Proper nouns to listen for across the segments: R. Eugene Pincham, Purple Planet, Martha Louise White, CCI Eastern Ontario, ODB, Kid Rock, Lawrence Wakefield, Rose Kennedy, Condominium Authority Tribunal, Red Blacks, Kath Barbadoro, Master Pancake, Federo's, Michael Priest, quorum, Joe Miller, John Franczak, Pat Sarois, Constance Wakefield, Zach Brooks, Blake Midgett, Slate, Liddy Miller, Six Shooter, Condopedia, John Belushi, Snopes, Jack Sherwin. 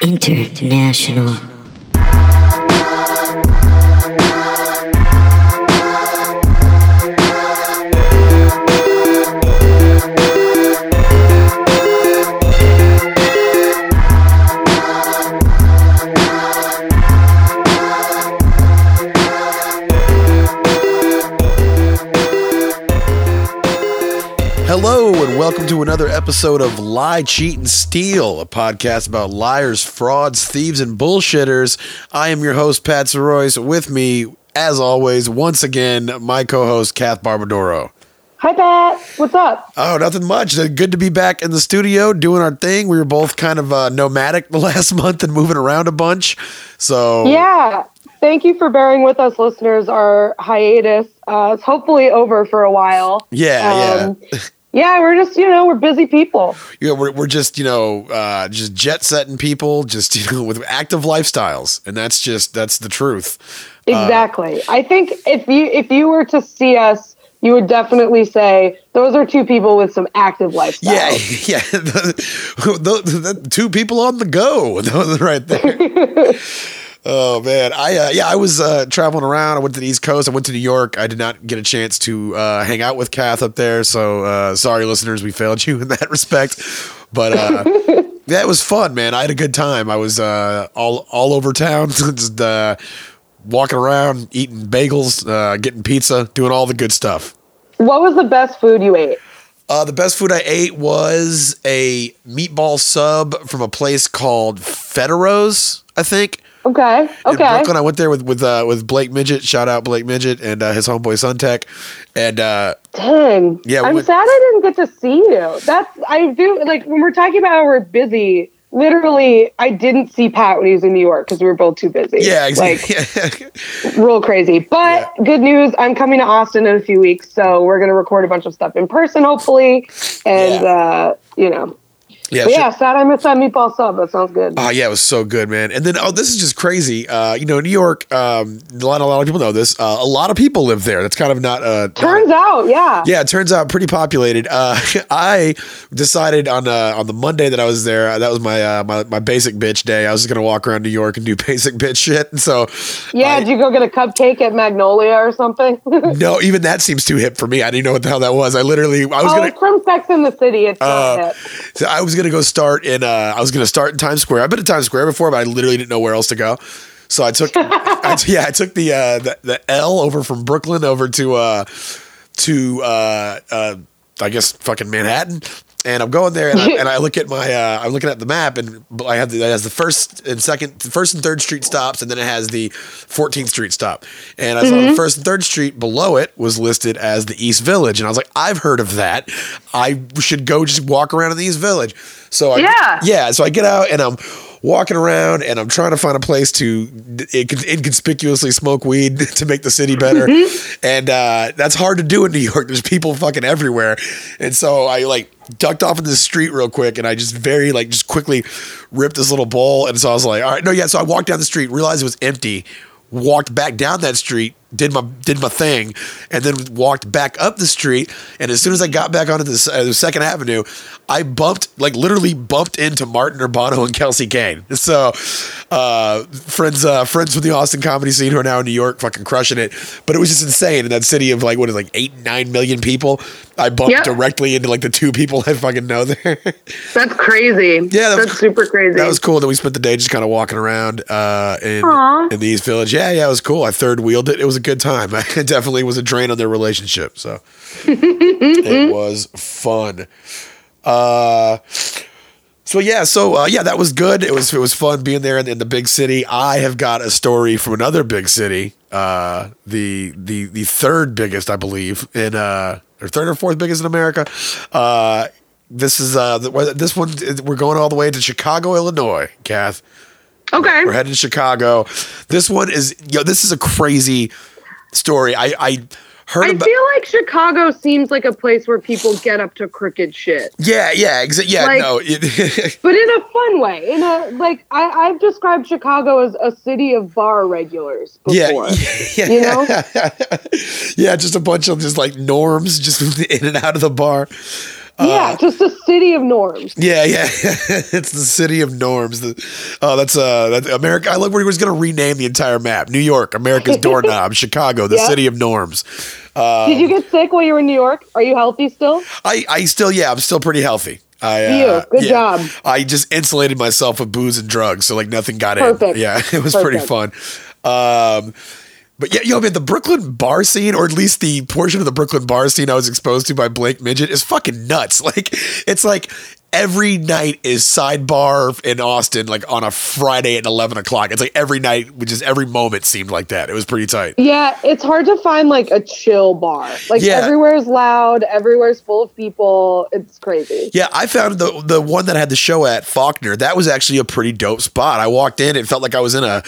International. Hello and welcome to another episode of Lie, Cheat, and Steal, a podcast about liars, frauds, thieves, and bullshitters. I am your host, Pat Sarois. With me, as always, once again, my co-host, Kath Barbadoro. Hi, Pat. What's up? Oh, nothing much. Good to be back in the studio doing our thing. We were both kind of nomadic the last month and moving around a bunch. So yeah. Thank you for bearing with us, listeners. Our hiatus is hopefully over for a while. Yeah. Yeah, we're just, we're busy people. Yeah, we're just, just jet setting people, just, with active lifestyles. And that's the truth. Exactly. I think if you were to see us, you would definitely say those are two people with some active lifestyles. Yeah. The two people on the go right there. Oh man, I was traveling around. I went to the East Coast. I went to New York. I did not get a chance to hang out with Kath up there. So sorry, listeners, we failed you in that respect. But yeah, it was fun, man. I had a good time. I was all over town, just walking around, eating bagels, getting pizza, doing all the good stuff. What was the best food you ate? The best food I ate was a meatball sub from a place called Federo's, I think. Okay. In Brooklyn, I went there with Blake Midgett. Shout out Blake Midgett and his homeboy Suntech. And dang, yeah, I'm sad I didn't get to see you. When we're talking about how we're busy. Literally, I didn't see Pat when he was in New York because we were both too busy. Yeah, exactly. Real crazy. But Good news, I'm coming to Austin in a few weeks, so we're gonna record a bunch of stuff in person, hopefully, and . Yeah, sad I missed that meatball sub. That sounds good. Oh, yeah, it was so good, man. And then, this is just crazy. New York, a lot of people know this. A lot of people live there. That's kind of not... Turns out. Yeah, it turns out pretty populated. I decided on the Monday that I was there, that was my basic bitch day. I was just going to walk around New York and do basic bitch shit. And so... Yeah, did you go get a cupcake at Magnolia or something? No, even that seems too hip for me. I didn't know what the hell that was. It's from Sex and the City. It's not hip. So I was going to go start in Times Square. I've been to Times Square before, but I literally didn't know where else to go. So I took the L over from Brooklyn over to I guess fucking Manhattan. And I'm going there, and I look at I'm looking at the map, and I have it has the first and third street stops, and then it has the 14th Street stop. And I saw the first and third street below it was listed as the East Village, and I was like, I've heard of that. I should go just walk around in the East Village. So so I get out, and I'm walking around, and I'm trying to find a place to inconspicuously smoke weed to make the city better, and that's hard to do in New York. There's people fucking everywhere, and so I ducked off in the street real quick, and I just just quickly ripped this little bowl, and so I was like, all right, no, yeah. So I walked down the street, realized it was empty, walked back down that street, did my thing, and then walked back up the street. And as soon as I got back onto the Second Avenue, I literally bumped into Martin Urbano and Kelsey Kane. So friends from the Austin comedy scene who are now in New York, fucking crushing it. But it was just insane in that city of 8-9 million people. I bumped directly into the two people I fucking know there. That's crazy. Yeah, that's super crazy. That was cool. Then we spent the day just kind of walking around in the East Village. Yeah, it was cool. I third wheeled it. It was a good time. It definitely was a drain on their relationship. So it was fun. That was good. It was fun being there in the big city. I have got a story from another big city, the third biggest, I believe, or third or fourth biggest in America. This is this one. We're going all the way to Chicago, Illinois, Kath. Okay. We're headed to Chicago. This one is, this is a crazy story. I feel like Chicago seems like a place where people get up to crooked shit. But in a fun way. I've described Chicago as a city of bar regulars before. Yeah, just a bunch of norms just in and out of the bar. Yeah, just the city of norms. Yeah. It's the city of norms. That's America. I love where he was going to rename the entire map. New York, America's doorknob. Chicago, the city of norms. Did you get sick while you were in New York? Are you healthy still? I'm still pretty healthy. Good job. I just insulated myself with booze and drugs. So like nothing got in. Yeah, it was pretty fun. But yeah, I mean, the Brooklyn bar scene, or at least the portion of the Brooklyn bar scene I was exposed to by Blake Midgett, is fucking nuts. Like, it's like every night is sidebar in Austin, like on a Friday at 11 o'clock. It's like every night, which is every moment seemed like that. It was pretty tight. Yeah, it's hard to find like a chill bar. Like everywhere's loud, everywhere's full of people. It's crazy. Yeah, I found the one that I had the show at, Faulkner, that was actually a pretty dope spot. I walked in, it felt like I was in a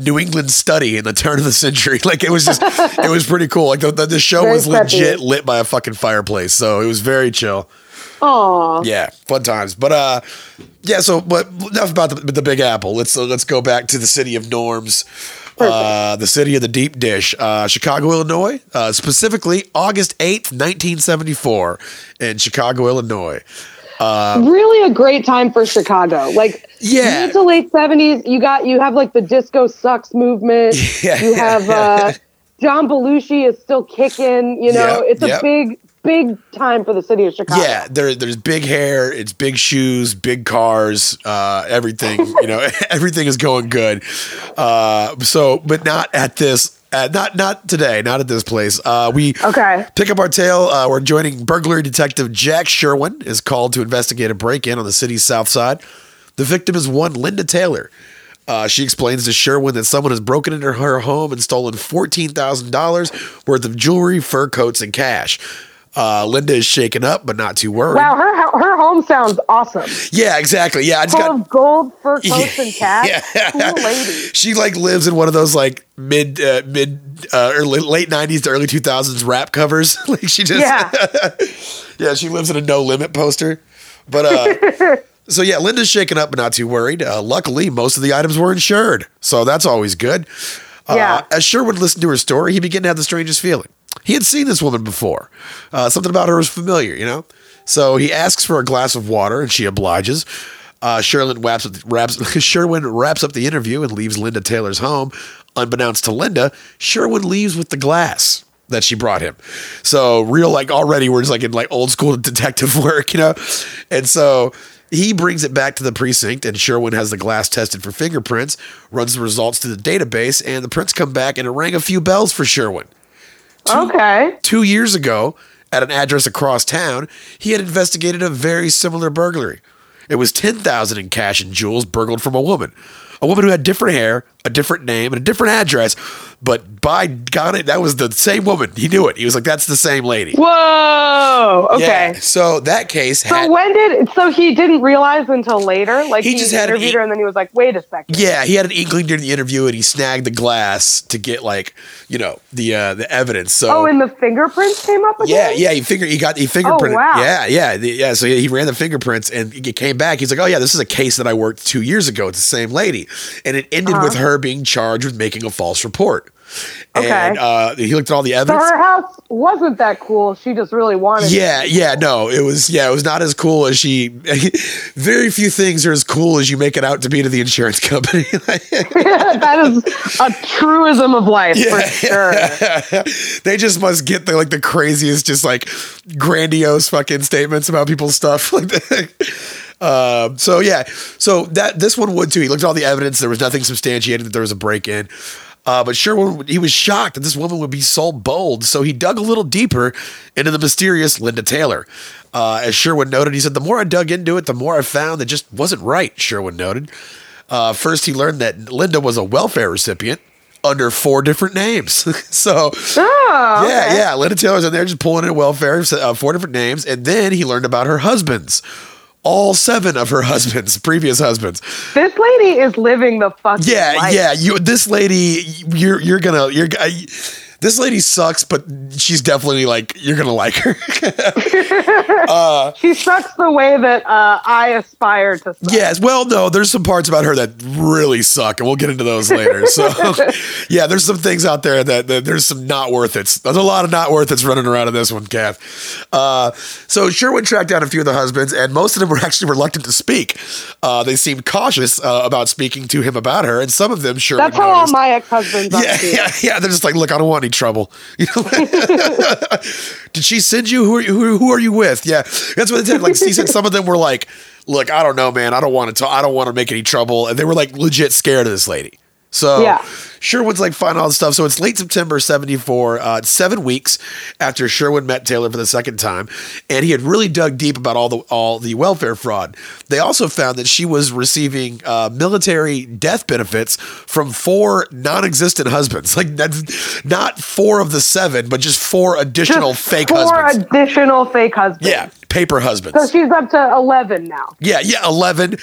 New England study in the turn of the century. Like it was just, it was pretty cool. Like the show was legit lit by a fucking fireplace. So it was very chill. Aww. Yeah, fun times. But but enough about the Big Apple. Let's go back to the city of norms. The city of the deep dish, Chicago, Illinois, specifically August 8th, 1974 in Chicago, Illinois. Really a great time for Chicago. Like mid to late 70s, you have like the disco sucks movement. Yeah. You have John Belushi is still kicking, you know. Yep, it's a big time for the city of Chicago. Yeah, there's big hair, it's big shoes, big cars, everything, you know, everything is going good. But not at this, not today, not at this place. We pick up our tale. We're joining burglary detective Jack Sherwin is called to investigate a break-in on the city's south side. The victim is one Linda Taylor. She explains to Sherwin that someone has broken into her home and stolen $14,000 worth of jewelry, fur coats, and cash. Linda is shaken up, but not too worried. Wow, her home sounds awesome. Yeah, exactly. Yeah, I just got gold, fur coats, and cash. Yeah. Cool lady. She like lives in one of those like mid or late 90s to early 2000s rap covers. Like she just she lives in a No Limit poster. But so yeah, Linda's shaken up, but not too worried. Luckily, most of the items were insured, so that's always good. As Sherwood listened to her story, he began to have the strangest feeling. He had seen this woman before. Something about her was familiar, you know? So he asks for a glass of water, and she obliges. Sherwin wraps up the interview and leaves Linda Taylor's home. Unbeknownst to Linda, Sherwin leaves with the glass that she brought him. So real, like, already we're just like in like old school detective work, you know? And so he brings it back to the precinct, and Sherwin has the glass tested for fingerprints, runs the results to the database, and the prints come back, and it rang a few bells for Sherwin. 2 years ago, at an address across town, he had investigated a very similar burglary. It was $10,000 in cash and jewels burgled from a woman who had different hair, a different name, and a different address. But by God, that was the same woman. He knew it. He was like, "That's the same lady." Whoa. Okay. Yeah, so that case. So he didn't realize until later. Like he just interviewed her, and then he was like, "Wait a second." Yeah, he had an inkling during the interview, and he snagged the glass to get like, you know, the evidence. So and the fingerprints came up again? Yeah. He fingerprinted. Oh, wow. Yeah. So he ran the fingerprints, and it came back. He's like, "Oh yeah, this is a case that I worked 2 years ago. It's the same lady," and it ended with her being charged with making a false report. Okay. And he looked at all the evidence. So her house wasn't that cool. She just really wanted it. Yeah, no. It was not as cool as she very few things are as cool as you make it out to be to the insurance company. That is a truism of life for sure. They just must get the craziest, just like grandiose fucking statements about people's stuff like that. So that this one would too. He looked at all the evidence. There was nothing substantiated that there was a break-in. But Sherwin, he was shocked that this woman would be so bold. So he dug a little deeper into the mysterious Linda Taylor. As Sherwin noted, he said, "The more I dug into it, the more I found that just wasn't right," Sherwin noted. First, he learned that Linda was a welfare recipient under four different names. Linda Taylor's in there just pulling in welfare, four different names. And then he learned about her husbands. All seven of her husbands, previous husbands. This lady is living the fucking life. This lady, you're gonna, this lady sucks, but she's definitely like, you're going to like her. She sucks the way that I aspire to suck. Yes. Well, no, there's some parts about her that really suck, and we'll get into those later. So yeah, there's some things out there that there's some not worth it. There's a lot of not worth it's running around in this one, Kath. So Sherwin tracked down a few of the husbands, and most of them were actually reluctant to speak. They seemed cautious about speaking to him about her, and some of them sure. That's how all my ex-husbands are. Yeah. They're just like, look, I don't want any trouble. Did she send you? Who are you with? Yeah, that's what they did. Like she said, some of them were like, look, I don't know, man. I don't want to make any trouble, and they were like legit scared of this lady. So yeah. Sherwin's like, fine, all this stuff. So it's late September 1974, 7 weeks after Sherwin met Taylor for the second time. And he had really dug deep about all the welfare fraud. They also found that she was receiving military death benefits from 4 non-existent husbands. Like that's not 4 of the 7, but just 4 additional fake husbands. 4 additional fake husbands. Yeah. Paper husbands. So she's up to 11 now. Yeah, 11.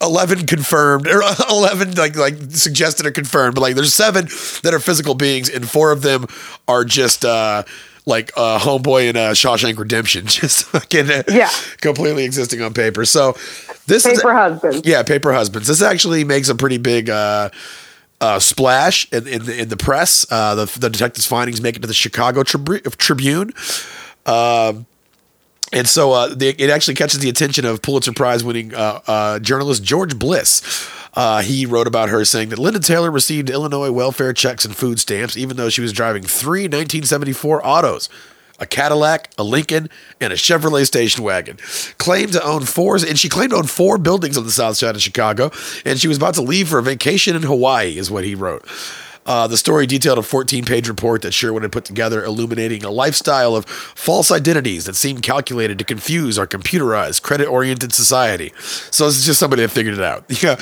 11 confirmed, or 11 like suggested or confirmed, but like there's 7 that are physical beings, and 4 of them are just homeboy in Shawshank Redemption, just fucking completely existing on paper. So this paper husbands. Yeah, paper husbands. This actually makes a pretty big splash in the press. The detectives' findings make it to the Chicago Tribune. And so it actually catches the attention of Pulitzer Prize winning journalist George Bliss. He wrote about her saying that Linda Taylor received Illinois welfare checks and food stamps, even though she was driving 3 1974 Autos, a Cadillac, a Lincoln, and a Chevrolet station wagon. She claimed to own 4 buildings on the south side of Chicago, and she was about to leave for a vacation in Hawaii, is what he wrote. The story detailed a 14-page report that Sherwin had put together, illuminating a lifestyle of false identities that seemed calculated to confuse our computerized, credit-oriented society. So it's just somebody that figured it out. Yeah.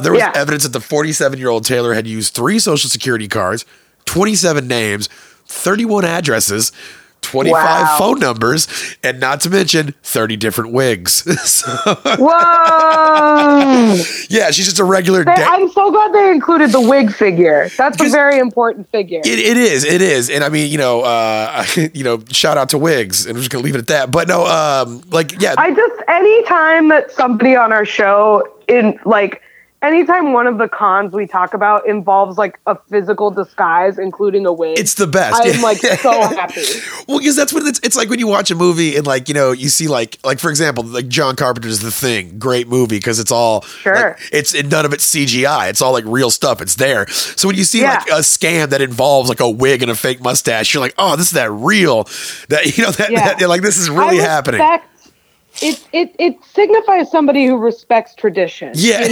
There was evidence that the 47-year-old Taylor had used 3 Social Security cards, 27 names, 31 addresses, 25 phone numbers, and not to mention 30 different wigs. Whoa! Yeah, she's just a regular. I'm so glad they included the wig figure. That's a very important figure. It is. And I mean, shout out to wigs, and I'm just gonna leave it at that. But no, anytime that somebody on our show anytime one of the cons we talk about involves like a physical disguise, including a wig, it's the best. I'm like so happy. Well, because that's what it's like when you watch a movie and you see like for example, like John Carpenter's The Thing, great movie because it's all none of it's CGI. It's all like real stuff. It's there. So when you see like a scam that involves like a wig and a fake mustache, you're like, oh, this is that real. That this is really happening. It signifies somebody who respects tradition, who they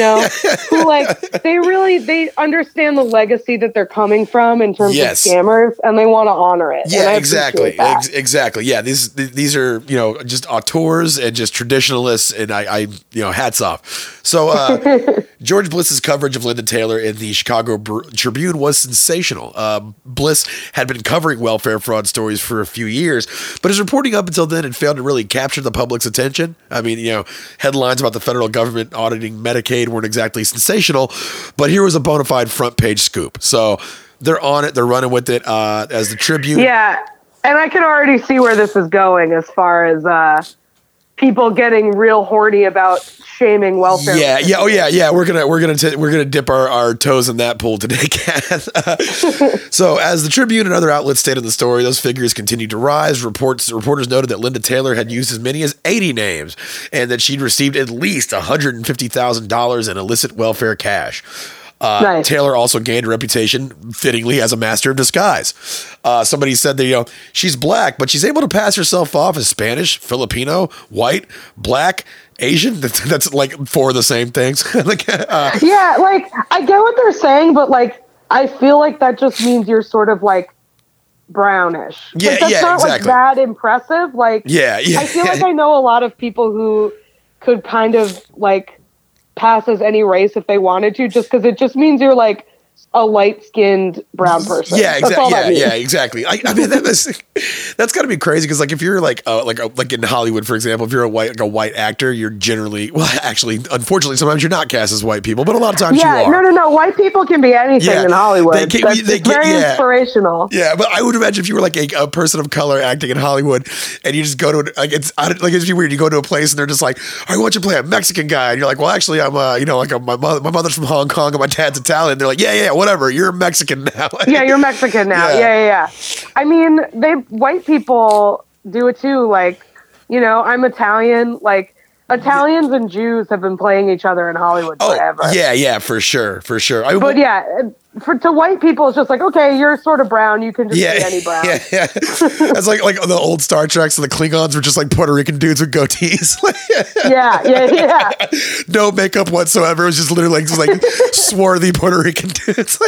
understand the legacy that they're coming from in terms of scammers, and they want to honor it. Yeah, exactly. Exactly. Yeah. These are, just auteurs and just traditionalists, and I hats off. So, George Bliss's coverage of Linda Taylor in the Chicago Tribune was sensational. Bliss had been covering welfare fraud stories for a few years, but his reporting up until then had failed to really capture the public's attention. I mean, headlines about the federal government auditing Medicaid weren't exactly sensational, but here was a bona fide front page scoop. So they're on it. They're running with it as the Tribune. Yeah, and I can already see where this is going as far as people getting real horny about shaming welfare. Yeah. We're gonna dip our toes in that pool today, Kath. So, as the Tribune and other outlets stated in the story, those figures continued to rise. Reporters noted that Linda Taylor had used as many as 80 names, and that she'd received at least $150,000 in illicit welfare cash. Nice. Taylor also gained a reputation, fittingly, as a master of disguise. Somebody said that, she's black, but she's able to pass herself off as Spanish, Filipino, white, black, Asian. That's like 4 of the same things. I get what they're saying, but I feel like that just means you're sort of brownish. Yeah, that's not exactly that impressive. I feel like I know a lot of people who could kind of pass as any race if they wanted to, just because it just means you're a light-skinned brown person. Yeah, exactly. Yeah, exactly. I mean, that's got to be crazy because, like, if you're like in Hollywood, for example, if you're a white actor, you're generally unfortunately, sometimes you're not cast as white people, but a lot of times you are. No. White people can be anything in Hollywood. That's very inspirational. Yeah, but I would imagine if you were like a person of color acting in Hollywood, and you just go to it'd be weird. You go to a place and they're just like, "I want you to play a Mexican guy," and you're like, "Well, actually, I'm my mother's from Hong Kong and my dad's Italian." And they're like, "Yeah." Whatever, you're Mexican now. I mean, white people do it too. Like, you know, I'm Italian. Like, Italians and Jews have been playing each other in Hollywood forever. Yeah, for sure. But to white people, it's just like, okay, you're sort of brown. You can just be any brown. Yeah. That's like the old Star Treks and the Klingons were just like Puerto Rican dudes with goatees. No makeup whatsoever. It was just literally like swarthy Puerto Rican dudes.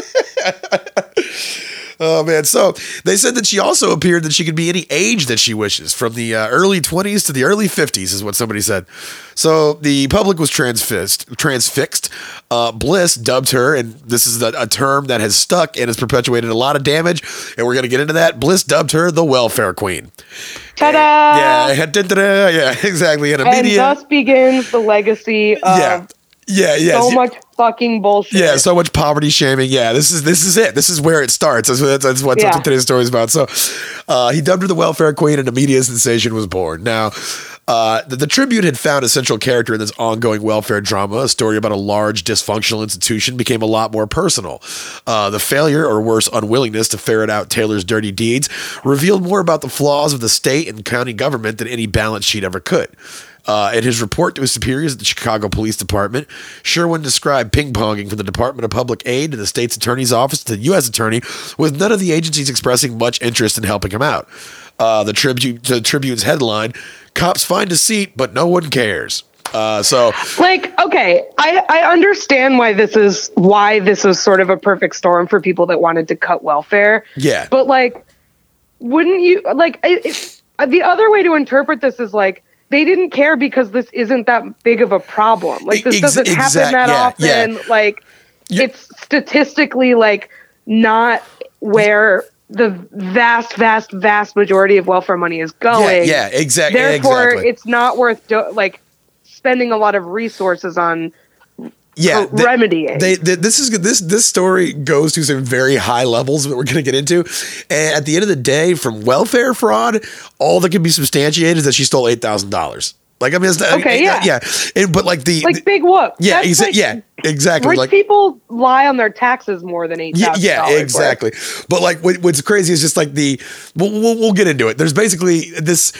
Oh, man. So they said that she also appeared that she could be any age that she wishes, from the early 20s to the early 50s is what somebody said. So the public was transfixed. Bliss dubbed her, and this is a term that has stuck and has perpetuated a lot of damage, and we're going to get into that. Bliss dubbed her the welfare queen. Ta-da! Yeah, exactly. And thus begins the legacy of... So much fucking bullshit. Yeah, so much poverty shaming. Yeah, this is it. This is where it starts. That's what today's story is about. So he dubbed her the welfare queen, and a media sensation was born. Now, the Tribune had found a central character in this ongoing welfare drama. A story about a large dysfunctional institution became a lot more personal. The failure, or worse, unwillingness to ferret out Taylor's dirty deeds revealed more about the flaws of the state and county government than any balance sheet ever could. In his report to his superiors at the Chicago Police Department, Sherwin described ping-ponging from the Department of Public Aid to the state's attorney's office to the U.S. attorney, with none of the agencies expressing much interest in helping him out. The Tribune's headline, "Cops Find a Seat, But No One Cares." I understand why this is sort of a perfect storm for people that wanted to cut welfare. Yeah. But, like, wouldn't you, like, the other way to interpret this is, like, they didn't care because this isn't that big of a problem. Like, this doesn't happen that often. Yeah. Like, it's statistically, like, not where the vast majority of welfare money is going. Yeah, exactly. Therefore, it's not worth spending a lot of resources on. Yeah, remedying. This story goes to some very high levels that we're going to get into, and at the end of the day, from welfare fraud, all that can be substantiated is that she stole $8,000. Like, I mean, big whoop. Yeah, exactly. Rich people lie on their taxes more than $8,000. Yeah, exactly. Worth. But like, what's crazy is just like we'll get into it. There's basically this.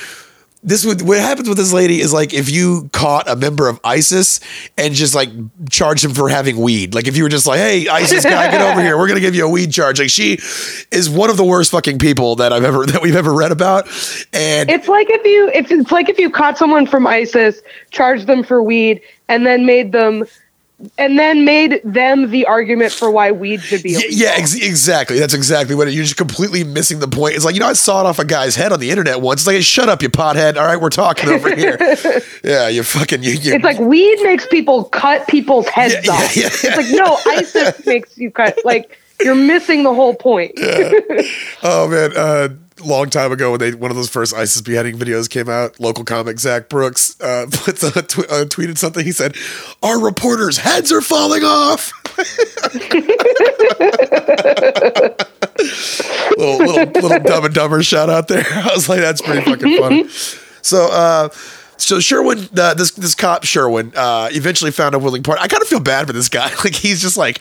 What happens with this lady is like if you caught a member of ISIS and just like charged him for having weed. Like if you were just like, "Hey, ISIS guy, get over here. We're gonna give you a weed charge." Like she is one of the worst fucking people that we've ever read about. And it's like if you caught someone from ISIS, charged them for weed, and then made them the argument for why weed should be illegal. Yeah, exactly. That's exactly what you're just completely missing the point. It's like, you know, I saw it off a guy's head on the internet once. It's like, shut up, you pothead. All right, we're talking over here. Yeah, you fucking... It's like weed makes people cut people's heads off. Yeah. It's like, no, ISIS makes you cut... Like, you're missing the whole point. Yeah. Oh, man. Long time ago, when one of those first ISIS beheading videos came out, local comic Zach Brooks tweeted something. He said, "Our reporters' heads are falling off." little Dumb and Dumber shout out there. I was like, that's pretty fucking funny. So Sherwin, this cop Sherwin, eventually found a willing partner. I kind of feel bad for this guy. Like he's just like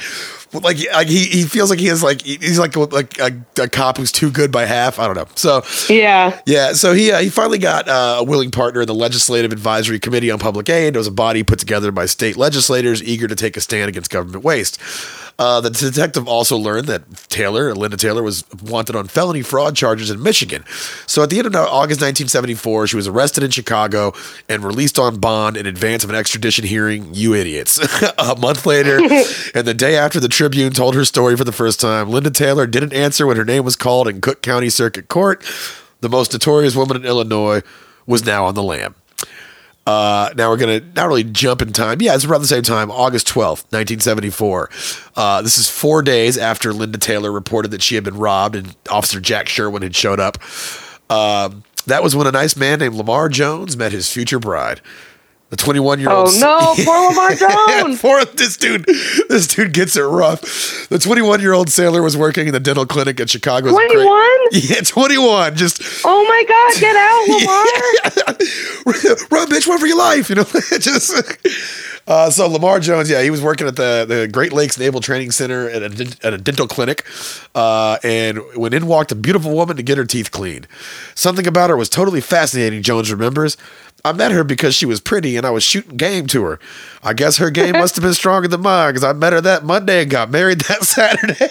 he feels like he is like he's like a cop who's too good by half. I don't know. So yeah. So he finally got a willing partner in the Legislative Advisory Committee on Public Aid. It was a body put together by state legislators eager to take a stand against government waste. The detective also learned that Linda Taylor, was wanted on felony fraud charges in Michigan. So at the end of August 1974, she was arrested in Chicago and released on bond in advance of an extradition hearing. You idiots. A month later, and the day after the Tribune told her story for the first time, Linda Taylor didn't answer when her name was called in Cook County Circuit Court. The most notorious woman in Illinois was now on the lam. Now we're going to not really jump in time. Yeah, it's around the same time, August 12th, 1974. This is 4 days after Linda Taylor reported that she had been robbed and Officer Jack Sherwin had showed up. That was when a nice man named Lamar Jones met his future bride. The 21-year-old. Oh no, poor Lamar Jones. Poor this dude gets it rough. The 21-year-old sailor was working in the dental clinic at Chicago. 21? Yeah, 21. Just. Oh my God, get out, Lamar! Yeah. Run, bitch, run for your life. You know, just. So Lamar Jones, yeah, he was working at the Great Lakes Naval Training Center at a dental clinic, and when in walked a beautiful woman to get her teeth cleaned. Something about her was totally fascinating, Jones remembers. I met her because she was pretty and I was shooting game to her. I guess her game must have been stronger than mine because I met her that Monday and got married that Saturday.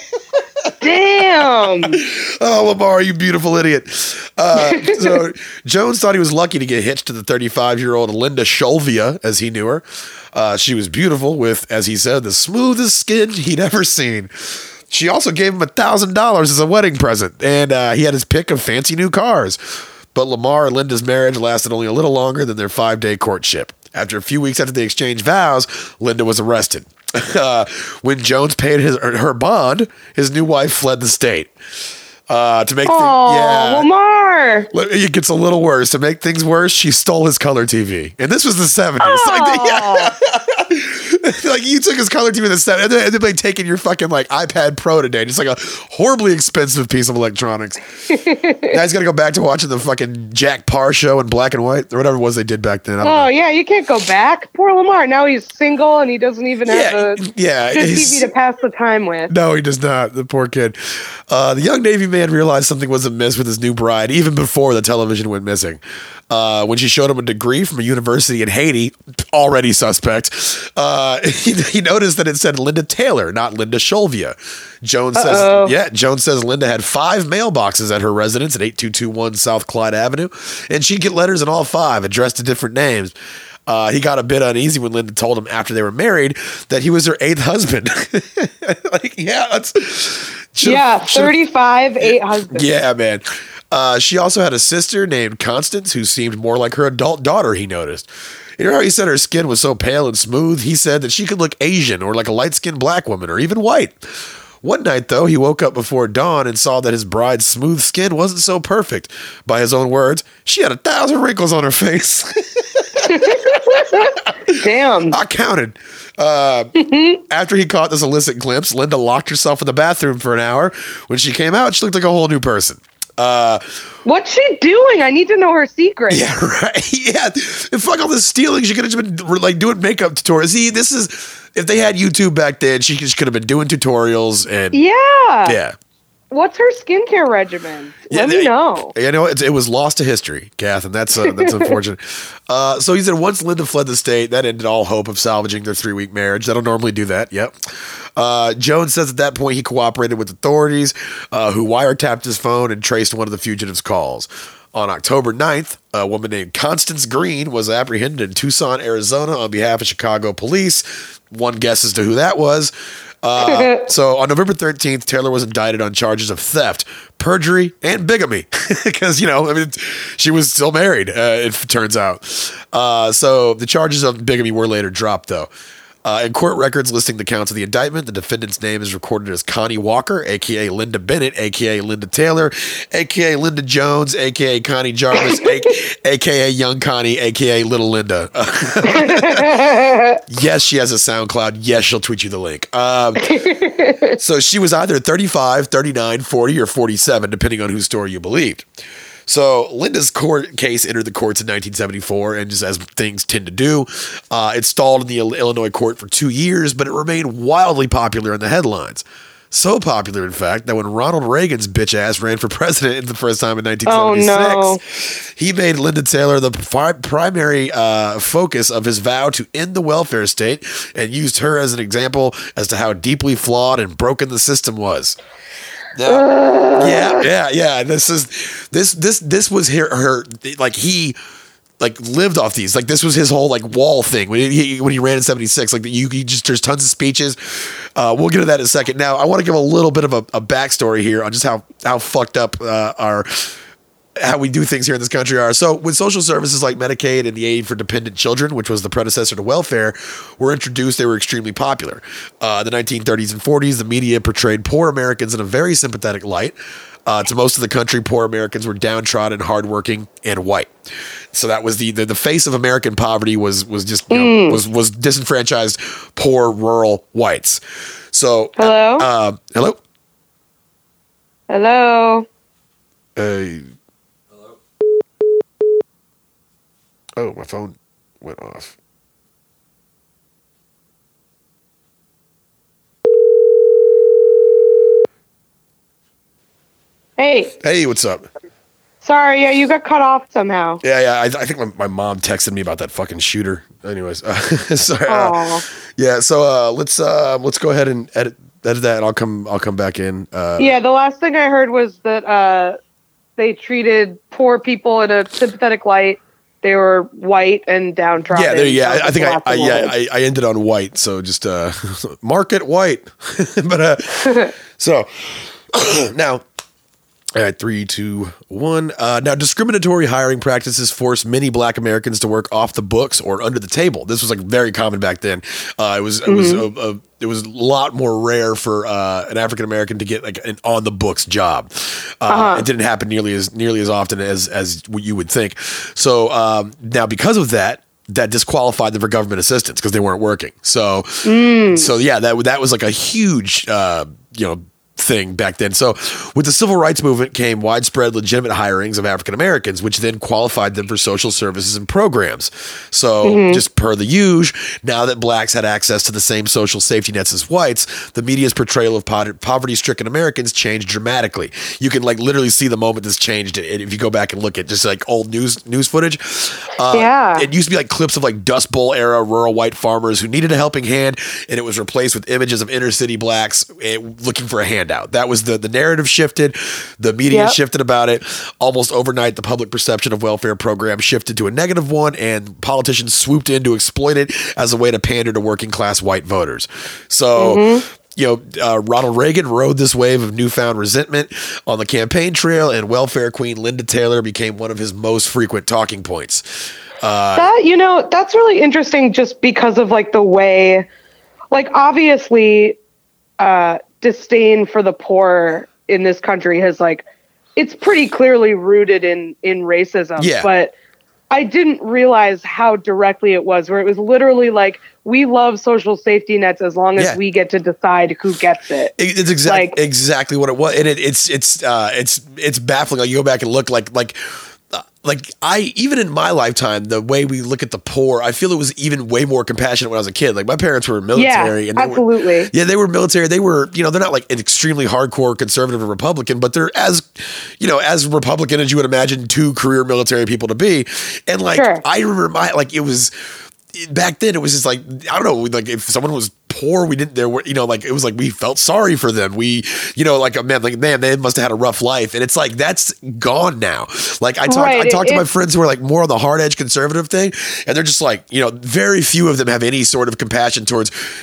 Damn. Oh, Lamar, you beautiful idiot. So Jones thought he was lucky to get hitched to the 35-year-old Linda Sholvia, as he knew her. She was beautiful with, as he said, the smoothest skin he'd ever seen. She also gave him $1,000 as a wedding present, and he had his pick of fancy new cars. But Lamar and Linda's marriage lasted only a little longer than their 5-day courtship. After a few weeks after they exchanged vows, Linda was arrested. When Jones paid her bond, his new wife fled the state. To make Lamar. It gets a little worse. To make things worse, she stole his color TV, and this was the '70s. Like you took his color TV in the '70s, and then they taking your fucking like iPad Pro today, just like a horribly expensive piece of electronics. Now he's gonna go back to watching the fucking Jack Parr show in black and white or whatever it was they did back then. I don't know. Yeah, you can't go back. Poor Lamar. Now he's single and he doesn't even have a good TV to pass the time with. No, he does not. The poor kid. The young Navy man realized something was amiss with his new bride even before the television went missing. When she showed him a degree from a university in Haiti, already suspect, he noticed that it said Linda Taylor, not Linda Sholvia. Jones says Linda had 5 mailboxes at her residence at 8221 South Clyde Avenue, and she'd get letters in all 5 addressed to different names. He got a bit uneasy when Linda told him after they were married that he was her 8th husband. That's 35, 8 husbands. Yeah, man. She also had a sister named Constance who seemed more like her adult daughter, he noticed. You know how he said her skin was so pale and smooth? He said that she could look Asian or like a light-skinned black woman or even white. One night, though, he woke up before dawn and saw that his bride's smooth skin wasn't so perfect. By his own words, she had 1,000 wrinkles on her face. Damn. I counted. After he caught this illicit glimpse, Linda locked herself in the bathroom for an hour. When she came out, she looked like a whole new person. What's she doing? I need to know her secret. Yeah, right. Yeah. And fuck all this stealing. She could have just been like doing makeup tutorials. See, this is, if they had YouTube back then, she could have been doing tutorials and. Yeah. Yeah. What's her skincare regimen? Let me know. You know, it was lost to history, Kath, and that's unfortunate. So he said once Linda fled the state, that ended all hope of salvaging their 3-week marriage. They don't normally do that. Yep. Jones says at that point he cooperated with authorities who wiretapped his phone and traced one of the fugitive's calls. On October 9th, a woman named Constance Green was apprehended in Tucson, Arizona on behalf of Chicago police. One guess as to who that was. So on November 13th, Taylor was indicted on charges of theft, perjury, and bigamy because, she was still married, it turns out. So the charges of bigamy were later dropped, though. In court records listing the counts of the indictment, the defendant's name is recorded as Connie Walker, a.k.a. Linda Bennett, a.k.a. Linda Taylor, a.k.a. Linda Jones, a.k.a. Connie Jarvis, a.k.a. Young Connie, a.k.a. Little Linda. Yes, she has a SoundCloud. Yes, she'll tweet you the link. So she was either 35, 39, 40, or 47, depending on whose story you believed. So Linda's court case entered the courts in 1974, and just as things tend to do, it stalled in the Illinois court for 2 years, but it remained wildly popular in the headlines. So popular, in fact, that when Ronald Reagan's bitch ass ran for president for the first time in 1976, he made Linda Taylor the primary focus of his vow to end the welfare state and used her as an example as to how deeply flawed and broken the system was. Yeah. This was her like he like lived off these, like this was his whole like wall thing when he ran in 76, like you just, there's tons of speeches. We'll get to that in a second. Now I want to give a little bit of a backstory here on just how fucked up our how we do things here in this country are. So when social services like Medicaid and the Aid for Dependent Children, which was the predecessor to welfare, were introduced, they were extremely popular. The 1930s and 40s, the media portrayed poor Americans in a very sympathetic light. To most of the country, poor Americans were downtrodden, hardworking, and white. So that was the face of American poverty was just, you know, was disenfranchised, poor, rural whites. So hello, hello. Hello. Oh, my phone went off. Hey, what's up? Sorry, yeah, you got cut off somehow. Yeah, I think my mom texted me about that fucking shooter. Anyways, sorry. Yeah, so let's go ahead and edit that. And I'll come back in. Yeah, the last thing I heard was that they treated poor people in a sympathetic light. They were white and downtrodden. Yeah, I ended on white. So just mark it white. But so now. All right, 3, 2, 1. Now, discriminatory hiring practices forced many Black Americans to work off the books or under the table. This was like very common back then. It was a lot more rare for an African American to get like an on the books job. It didn't happen nearly as often as you would think. So now, because of that. That disqualified them for government assistance because they weren't working. So, so yeah, that was like a huge thing back then. So with the civil rights movement came widespread legitimate hirings of African Americans, which then qualified them for social services and programs. So just per the usual, now that Blacks had access to the same social safety nets as whites, the media's portrayal of poverty-stricken Americans changed dramatically. You can like literally see the moment this changed if you go back and look at just like old news footage. It used to be like clips of like Dust Bowl era rural white farmers who needed a helping hand, and it was replaced with images of inner city Blacks looking for a hand. Out. That was the narrative shifted, the media shifted about it. Almost overnight, the public perception of welfare programs shifted to a negative one, and politicians swooped in to exploit it as a way to pander to working class white voters. So, Ronald Reagan rode this wave of newfound resentment on the campaign trail, and welfare queen Linda Taylor became one of his most frequent talking points. That's really interesting just because of like the way, like obviously, disdain for the poor in this country has like, it's pretty clearly rooted in racism, but I didn't realize how directly it was, where it was literally like, we love social safety nets as long as we get to decide who gets it. It's exactly what it was. And it's baffling. Like you go back and look like I, even in my lifetime, the way we look at the poor, I feel it was even way more compassionate when I was a kid. Like my parents were military, they were military. They were, they're not like an extremely hardcore conservative or Republican, but they're as Republican as you would imagine two career military people to be. And like I remember it was back then. It was just like I don't know, like if someone was poor, it was like we felt sorry for them. We, man, they must have had a rough life, and it's like that's gone now. Like I talked to my friends who are like more on the hard edge conservative thing, and they're just like, very few of them have any sort of compassion towards, or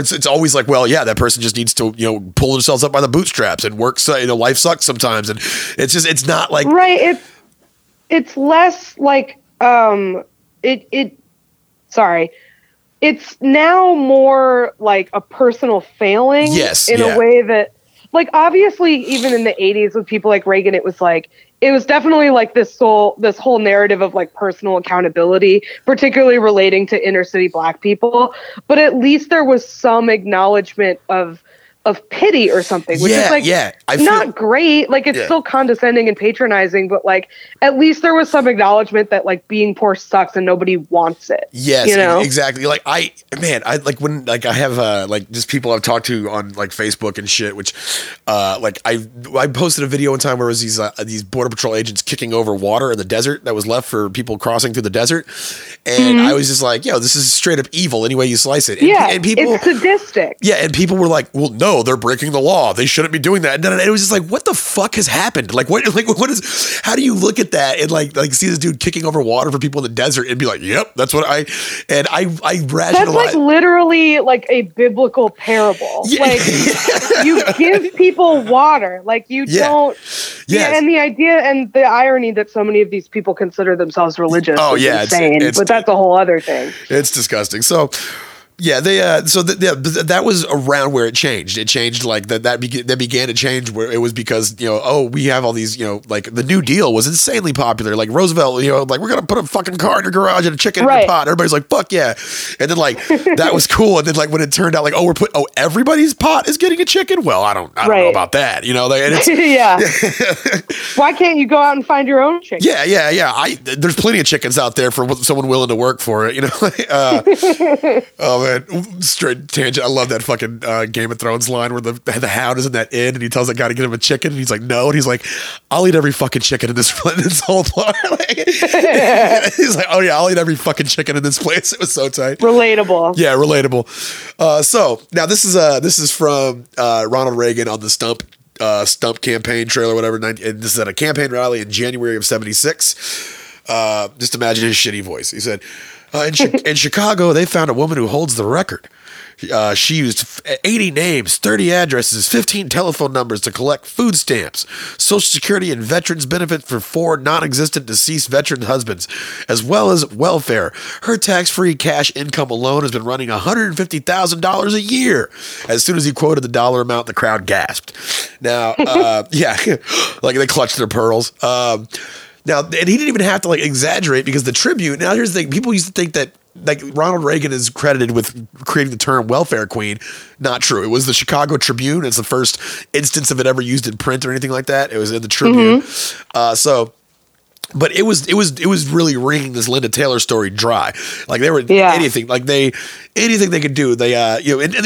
it's always like, well, yeah, that person just needs to pull themselves up by the bootstraps and work. So life sucks sometimes, and it's just it's not like right. It's less like Sorry. It's now more like a personal failing in a way that like, obviously even in the 80s with people like Reagan, it was definitely like this whole narrative of like personal accountability, particularly relating to inner city Black people. But at least there was some acknowledgement of pity or something, which is like not great. Like it's still condescending and patronizing, but like at least there was some acknowledgement that like being poor sucks and nobody wants it. Yes, exactly. Like I like when like I have like just people I've talked to on like Facebook and shit, which like I posted a video one time where it was these border patrol agents kicking over water in the desert that was left for people crossing through the desert, and I was just like, this is straight up evil any way you slice it. And, and people, it's sadistic. Yeah, and people were like, well, no. They're breaking the law. They shouldn't be doing that. And it was just like, what the fuck has happened? Like, what is? How do you look at that and like see this dude kicking over water for people in the desert and be like, yep, that's what I. And I rationalized. That's like literally like a biblical parable. Yeah. Like you give people water. Like you don't. Yes. Yeah, and the idea and the irony that so many of these people consider themselves religious is insane. But that's a whole other thing. It's disgusting. So... yeah, they that was around where it changed. It changed like that began to change where it was because, you know, we have all these, you know, like the New Deal was insanely popular. Like Roosevelt, you know, like we're going to put a fucking car in your garage and a chicken in your pot. Everybody's like, fuck yeah. And then like that was cool. And then like when it turned out like, everybody's pot is getting a chicken. Well, I don't know about that. You know, and it's, why can't you go out and find your own chicken? Yeah. There's plenty of chickens out there for someone willing to work for it, you know. Oh man. Straight tangent. I love that fucking Game of Thrones line where the hound is in that inn and he tells that guy to get him a chicken and he's like, no. And he's like, I'll eat every fucking chicken in this whole place. He's like, oh yeah, I'll eat every fucking chicken in this place. It was so tight. Relatable. Yeah, relatable. So now this is from Ronald Reagan on the Stump campaign trail or whatever. And this is at a campaign rally in January of 76. Just imagine his shitty voice. He said, in Chicago, they found a woman who holds the record. She used 80 names, 30 addresses, 15 telephone numbers to collect food stamps, Social Security and veterans benefit for 4 non-existent deceased veteran husbands, as well as welfare. Her tax-free cash income alone has been running $150,000 a year. As soon as he quoted the dollar amount, the crowd gasped. Now, like they clutched their pearls. Now, and he didn't even have to like exaggerate because the Tribune. Now, here's the thing: people used to think that like Ronald Reagan is credited with creating the term "welfare queen." Not true. It was the Chicago Tribune. It's the first instance of it ever used in print or anything like that. It was in the Tribune. Mm-hmm. But it was really wringing this Linda Taylor story dry. Like they were anything they could do. They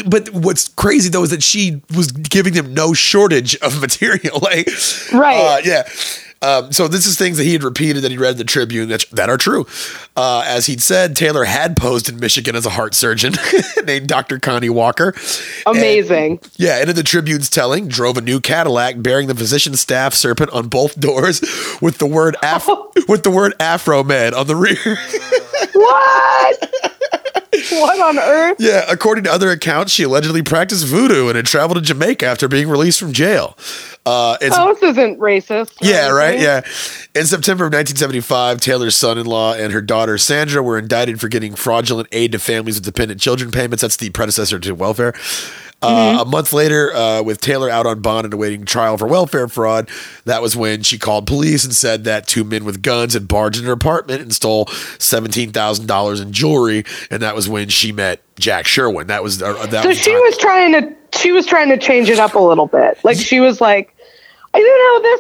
but what's crazy though is that she was giving them no shortage of material. Like so this is things that he had repeated that he read in the Tribune that are true. As he'd said, Taylor had posed in Michigan as a heart surgeon named Dr. Connie Walker. Amazing. And in the Tribune's telling, drove a new Cadillac bearing the physician staff serpent on both doors with the word Afro Man on the rear. What on earth? Yeah, according to other accounts, she allegedly practiced voodoo and had traveled to Jamaica after being released from jail. This isn't racist. Yeah, right? Yeah. In September of 1975, Taylor's son-in-law and her daughter, Sandra, were indicted for getting fraudulent aid to families with dependent children payments. That's the predecessor to welfare. A month later, with Taylor out on bond and awaiting trial for welfare fraud, that was when she called police and said that 2 men with guns had barged in her apartment and stole $17,000 in jewelry, and that was when she met Jack Sherwin. She was trying to change it up a little bit. Like she was like,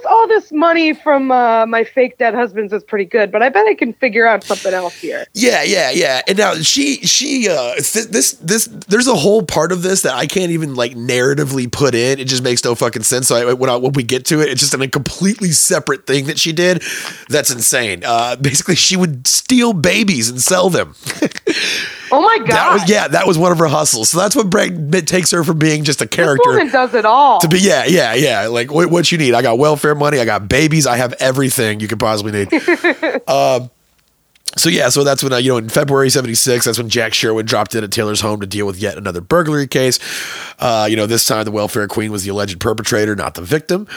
all this money from my fake dead husbands is pretty good, but I bet I can figure out something else here. Yeah. And now she there's a whole part of this that I can't even like narratively put in. It just makes no fucking sense. So when we get to it, it's just a completely separate thing that she did. That's insane. Basically, she would steal babies and sell them. Oh my God. That was one of her hustles. So that's what takes her from being just a character. This woman does it all. To be, yeah. Like, what you need? I got welfare money. I got babies. I have everything you could possibly need. So that's when, in February 76, that's when Jack Sherwin dropped in at Taylor's home to deal with yet another burglary case. This time the welfare queen was the alleged perpetrator, not the victim.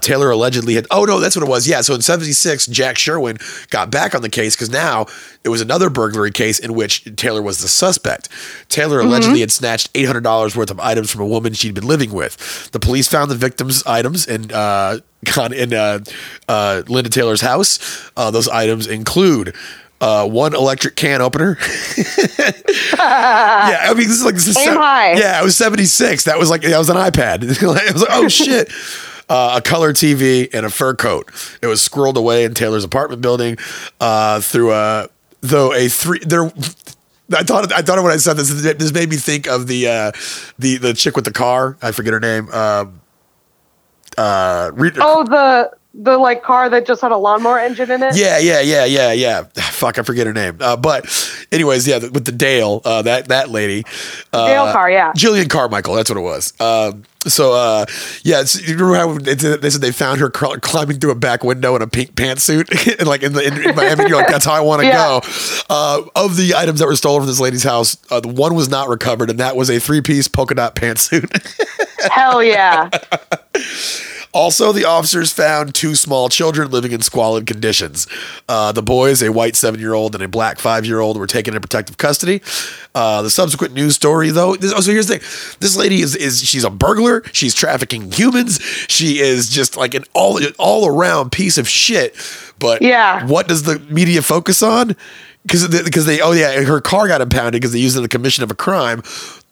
Taylor allegedly had, that's what it was. Yeah. So in 76, Jack Sherwin got back on the case because now it was another burglary case in which Taylor was the suspect. Taylor allegedly had snatched $800 worth of items from a woman she'd been living with. The police found the victim's items in Linda Taylor's house. Those items include 1 electric can opener. It was 76. That was an iPad. It was like, oh shit. A color TV and a fur coat. It was squirreled away in Taylor's apartment building. I thought when I said this made me think of the chick with the car. I forget her name. The like car that just had a lawnmower engine in it. Yeah. Fuck, I forget her name. But anyways, with the Dale, that lady, Dale car, yeah, Jillian Carmichael. That's what it was. You remember how they said they found her climbing through a back window in a pink pantsuit, and like in Miami, you're like, that's how I want to go. Of the items that were stolen from this lady's house, the one was not recovered, and that was a 3-piece polka dot pantsuit. Hell yeah. Also, the officers found two small children living in squalid conditions. The boys, a white 7-year-old and a black 5-year-old, were taken in protective custody. The subsequent news story, though, so here's the thing. This lady is she's a burglar. She's trafficking humans. She is just like an all around piece of shit. But yeah, what does the media focus on? Because they, oh yeah, her car got impounded because they used it in the commission of a crime.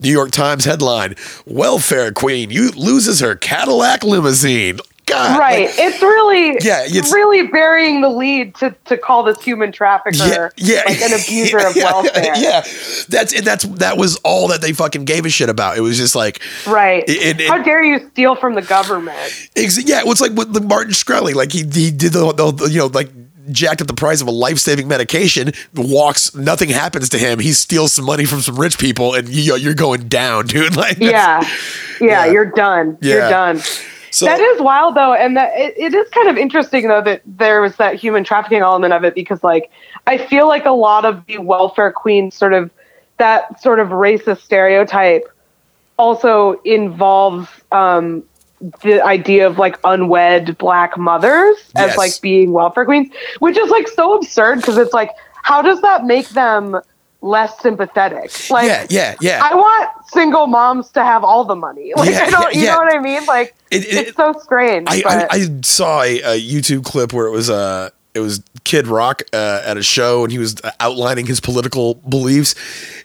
New York Times headline: Welfare Queen loses her Cadillac limousine. God, right? Like, it's really burying the lead to call this human trafficker like an abuser of welfare. Yeah, that was all that they fucking gave a shit about. It was just like, right? How dare you steal from the government? It's like with Martin Shkreli, like he did the jacked up the price of a life-saving medication, walks, nothing happens to him, he steals some money from some rich people, and you're going down, dude. Like, you're done. Yeah. You're done. So, that is wild, though, and that it is kind of interesting, though, that there was that human trafficking element of it, because, like, I feel like a lot of the welfare queen sort of racist stereotype also involves the idea of like unwed black mothers as like being welfare queens, which is like so absurd because it's like, how does that make them less sympathetic? Like, I want single moms to have all the money. Like, I don't, you know what I mean? Like, it's so strange. I saw a YouTube clip where it was Kid Rock at a show, and he was outlining his political beliefs.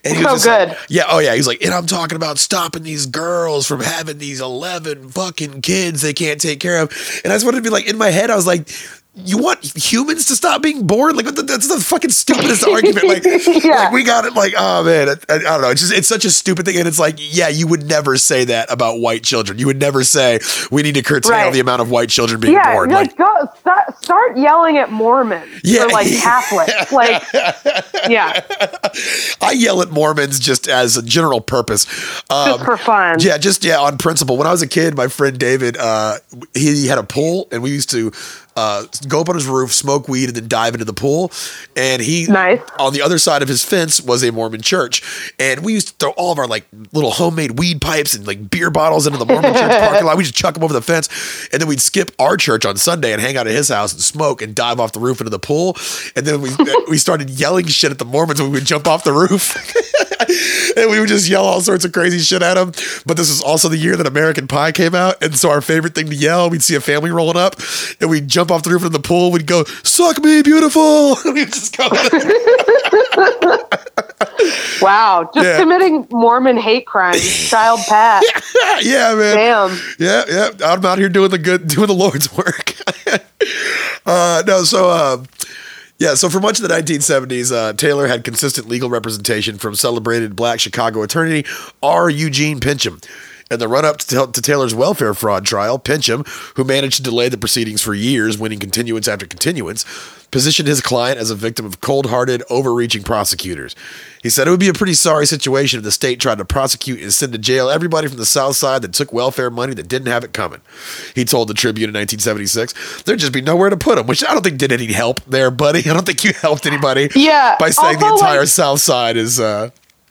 And he was good. Like, he's like, and I'm talking about stopping these girls from having these 11 fucking kids they can't take care of. And I just wanted to be like, in my head, I was like, you want humans to stop being born? Like, that's the fucking stupidest argument. Like, like, we got it. Like, oh man, I don't know. It's just, it's such a stupid thing. And it's like, yeah, you would never say that about white children. You would never say we need to curtail the amount of white children being born. Like, go start yelling at Mormons or like Catholics. Like, I yell at Mormons just as a general purpose, just for fun. Yeah, on principle. When I was a kid, my friend David, he had a pool, and we used to go up on his roof, smoke weed, and then dive into the pool. And he, on the other side of his fence was a Mormon church. And we used to throw all of our like little homemade weed pipes and like beer bottles into the Mormon church parking lot. We just chuck them over the fence. And then we'd skip our church on Sunday and hang out at his house and smoke and dive off the roof into the pool. And then we started yelling shit at the Mormons when we would jump off the roof. And we would just yell all sorts of crazy shit at them. But this was also the year that American Pie came out. And so our favorite thing to yell, we'd see a family rolling up and we'd jump off the roof of the pool. We'd go, "Suck me, beautiful." And we'd just go. Wow. Just committing Mormon hate crimes. Child Pat. Yeah, man. Damn. Yeah. I'm out here doing the good, doing the Lord's work. So for much of the 1970s, Taylor had consistent legal representation from celebrated black Chicago attorney R. Eugene Pincham. In the run-up to Taylor's welfare fraud trial, Pincham, who managed to delay the proceedings for years, winning continuance after continuance, positioned his client as a victim of cold-hearted, overreaching prosecutors. He said it would be a pretty sorry situation if the state tried to prosecute and send to jail everybody from the South Side that took welfare money that didn't have it coming. He told the Tribune in 1976, there'd just be nowhere to put them, which I don't think did any help there, buddy. I don't think you helped anybody by saying the entire South Side is...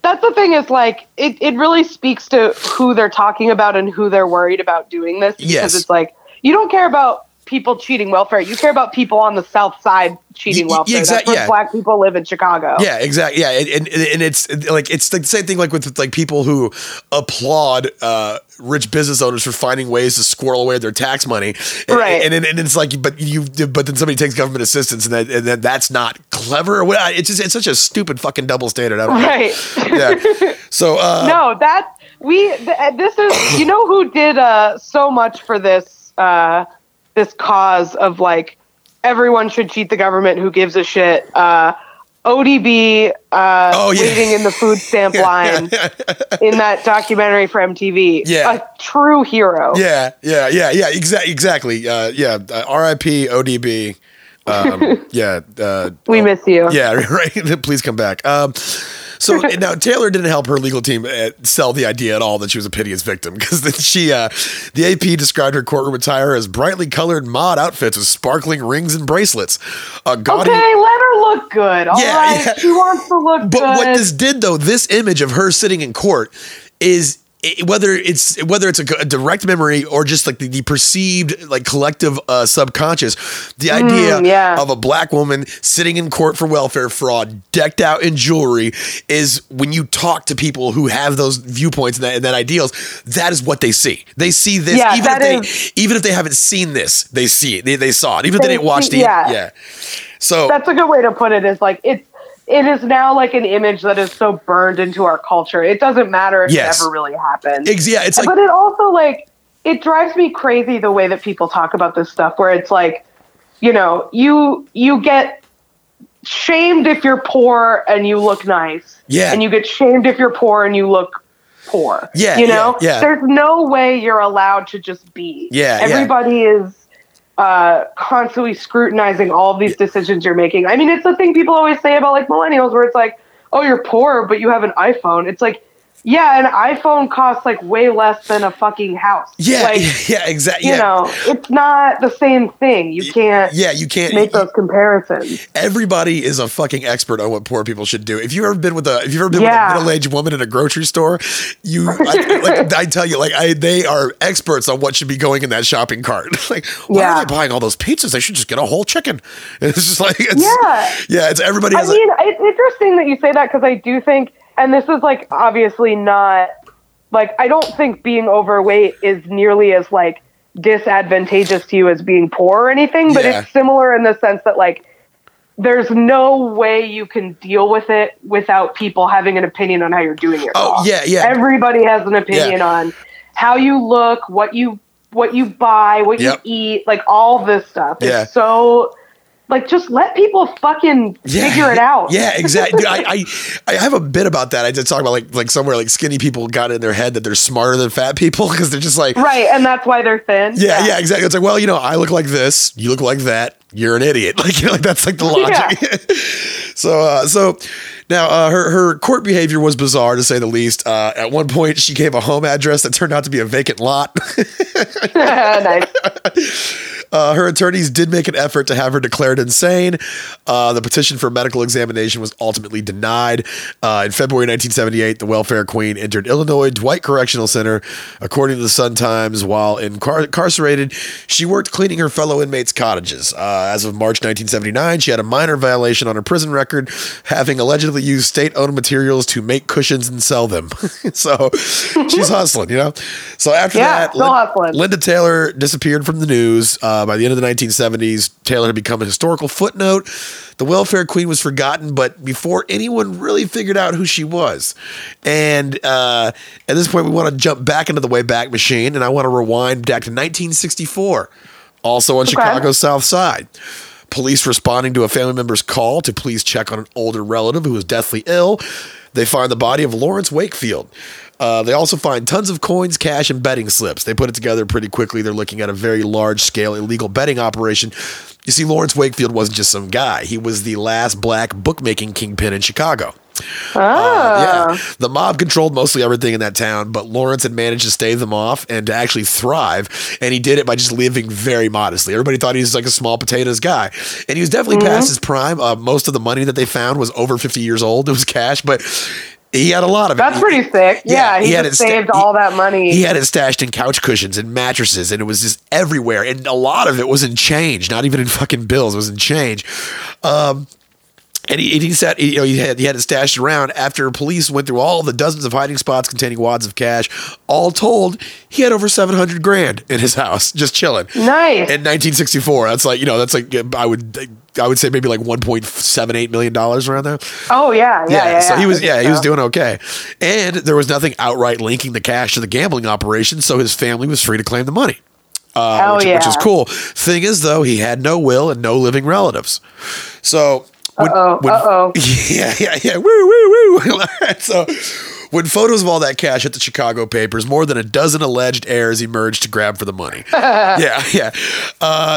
That's the thing is, like, it really speaks to who they're talking about and who they're worried about doing this. Because it's like, you don't care about people cheating welfare. You care about people on the South Side cheating welfare. Exactly. That's where black people live in Chicago. Yeah, exactly. Yeah. And it's like, it's the same thing, like with like people who applaud, rich business owners for finding ways to squirrel away their tax money. And it's like, but then somebody takes government assistance and then that's not clever. It's just, it's such a stupid fucking double standard. I don't know. Yeah. So, no, that this is, you know, who did, so much for this, this cause of like everyone should cheat the government, who gives a shit, ODB waiting in the food stamp line in that documentary for MTV. Yeah. A true hero. Yeah. Exactly. R.I.P. ODB. We miss you. Yeah, right. Please come back. So now Taylor didn't help her legal team sell the idea at all that she was a piteous victim, because then she, the AP described her courtroom attire as brightly colored mod outfits with sparkling rings and bracelets. Let her look good. All right. She wants to look good. But what this did, though, this image of her sitting in court is whether it's a direct memory or just like the perceived like collective subconscious, the idea of a black woman sitting in court for welfare fraud, decked out in jewelry, is when you talk to people who have those viewpoints and that ideals, that is what they see. They see this, even if they haven't seen this, they see it. They saw it, even if they didn't watch the So that's a good way to put it. Is like it is now like an image that is so burned into our culture. It doesn't matter if it ever really happened. It's like, but it also like, it drives me crazy the way that people talk about this stuff where it's like, you know, you get shamed if you're poor and you look nice. Yeah. And you get shamed if you're poor and you look poor. Yeah. You know, there's no way you're allowed to just be. Yeah. Everybody is constantly scrutinizing all of these decisions you're making. I mean, it's the thing people always say about like millennials where it's like, oh, you're poor, but you have an iPhone. It's like, an iPhone costs like way less than a fucking house. Yeah, like, exactly. You know, it's not the same thing. You can't. Yeah, you can't make those comparisons. Everybody is a fucking expert on what poor people should do. If you ever been with a middle-aged woman in a grocery store, I tell you, they are experts on what should be going in that shopping cart. Like, why are they buying all those pizzas? They should just get a whole chicken. And it's just like, it's everybody. I mean, it's interesting that you say that because I do think. And this is like obviously not like, I don't think being overweight is nearly as like disadvantageous to you as being poor or anything, but it's similar in the sense that like there's no way you can deal with it without people having an opinion on how you're doing it. Everybody has an opinion on how you look, what you buy, what you eat, like all this stuff. Yeah. It's so like, just let people fucking figure it out. Yeah, exactly. Dude, I have a bit about that. I did talk about like somewhere like skinny people got in their head that they're smarter than fat people because they're just like. Right. And that's why they're thin. Yeah, exactly. It's like, well, you know, I look like this. You look like that. You're an idiot. Like, you know, like that's like the logic. Yeah. So now her court behavior was bizarre to say the least. At one point she gave a home address that turned out to be a vacant lot. Nice. Her attorneys did make an effort to have her declared insane. The petition for medical examination was ultimately denied. In February 1978, the welfare queen entered Illinois Dwight Correctional Center. According to the Sun-Times, while incarcerated, she worked cleaning her fellow inmates' cottages. As of March 1979, she had a minor violation on her prison record, having allegedly used state-owned materials to make cushions and sell them. So she's hustling, you know? So after that, Linda Taylor disappeared from the news. By the end of the 1970s, Taylor had become a historical footnote. The welfare queen was forgotten, but before anyone really figured out who she was. And at this point, we want to jump back into the Wayback Machine, and I want to rewind back to 1964, also on Chicago's South Side. Police responding to a family member's call to please check on an older relative who was deathly ill. They find the body of Lawrence Wakefield. They also find tons of coins, cash, and betting slips. They put it together pretty quickly. They're looking at a very large-scale illegal betting operation. You see, Lawrence Wakefield wasn't just some guy. He was the last black bookmaking kingpin in Chicago. The mob controlled mostly everything in that town, but Lawrence had managed to stave them off and to actually thrive, and he did it by just living very modestly. Everybody thought he was like a small potatoes guy, and he was definitely past his prime. Most of the money that they found was over 50 years old. It was cash, but he had a lot of it. That's pretty sick. Yeah, he had saved all that money. He had it stashed in couch cushions and mattresses, and it was just everywhere, and a lot of it was in change, not even in fucking bills. It was in change. And he had it stashed around after police went through all the dozens of hiding spots containing wads of cash. All told, he had over $700,000 in his house, just chilling. Nice. In 1964, that's like I would say maybe like $1.78 million around there. Oh yeah. So he was doing okay, and there was nothing outright linking the cash to the gambling operation, so his family was free to claim the money. Which is cool. Thing is, though, he had no will and no living relatives, so. So when photos of all that cash hit the Chicago papers, more than a dozen alleged heirs emerged to grab for the money.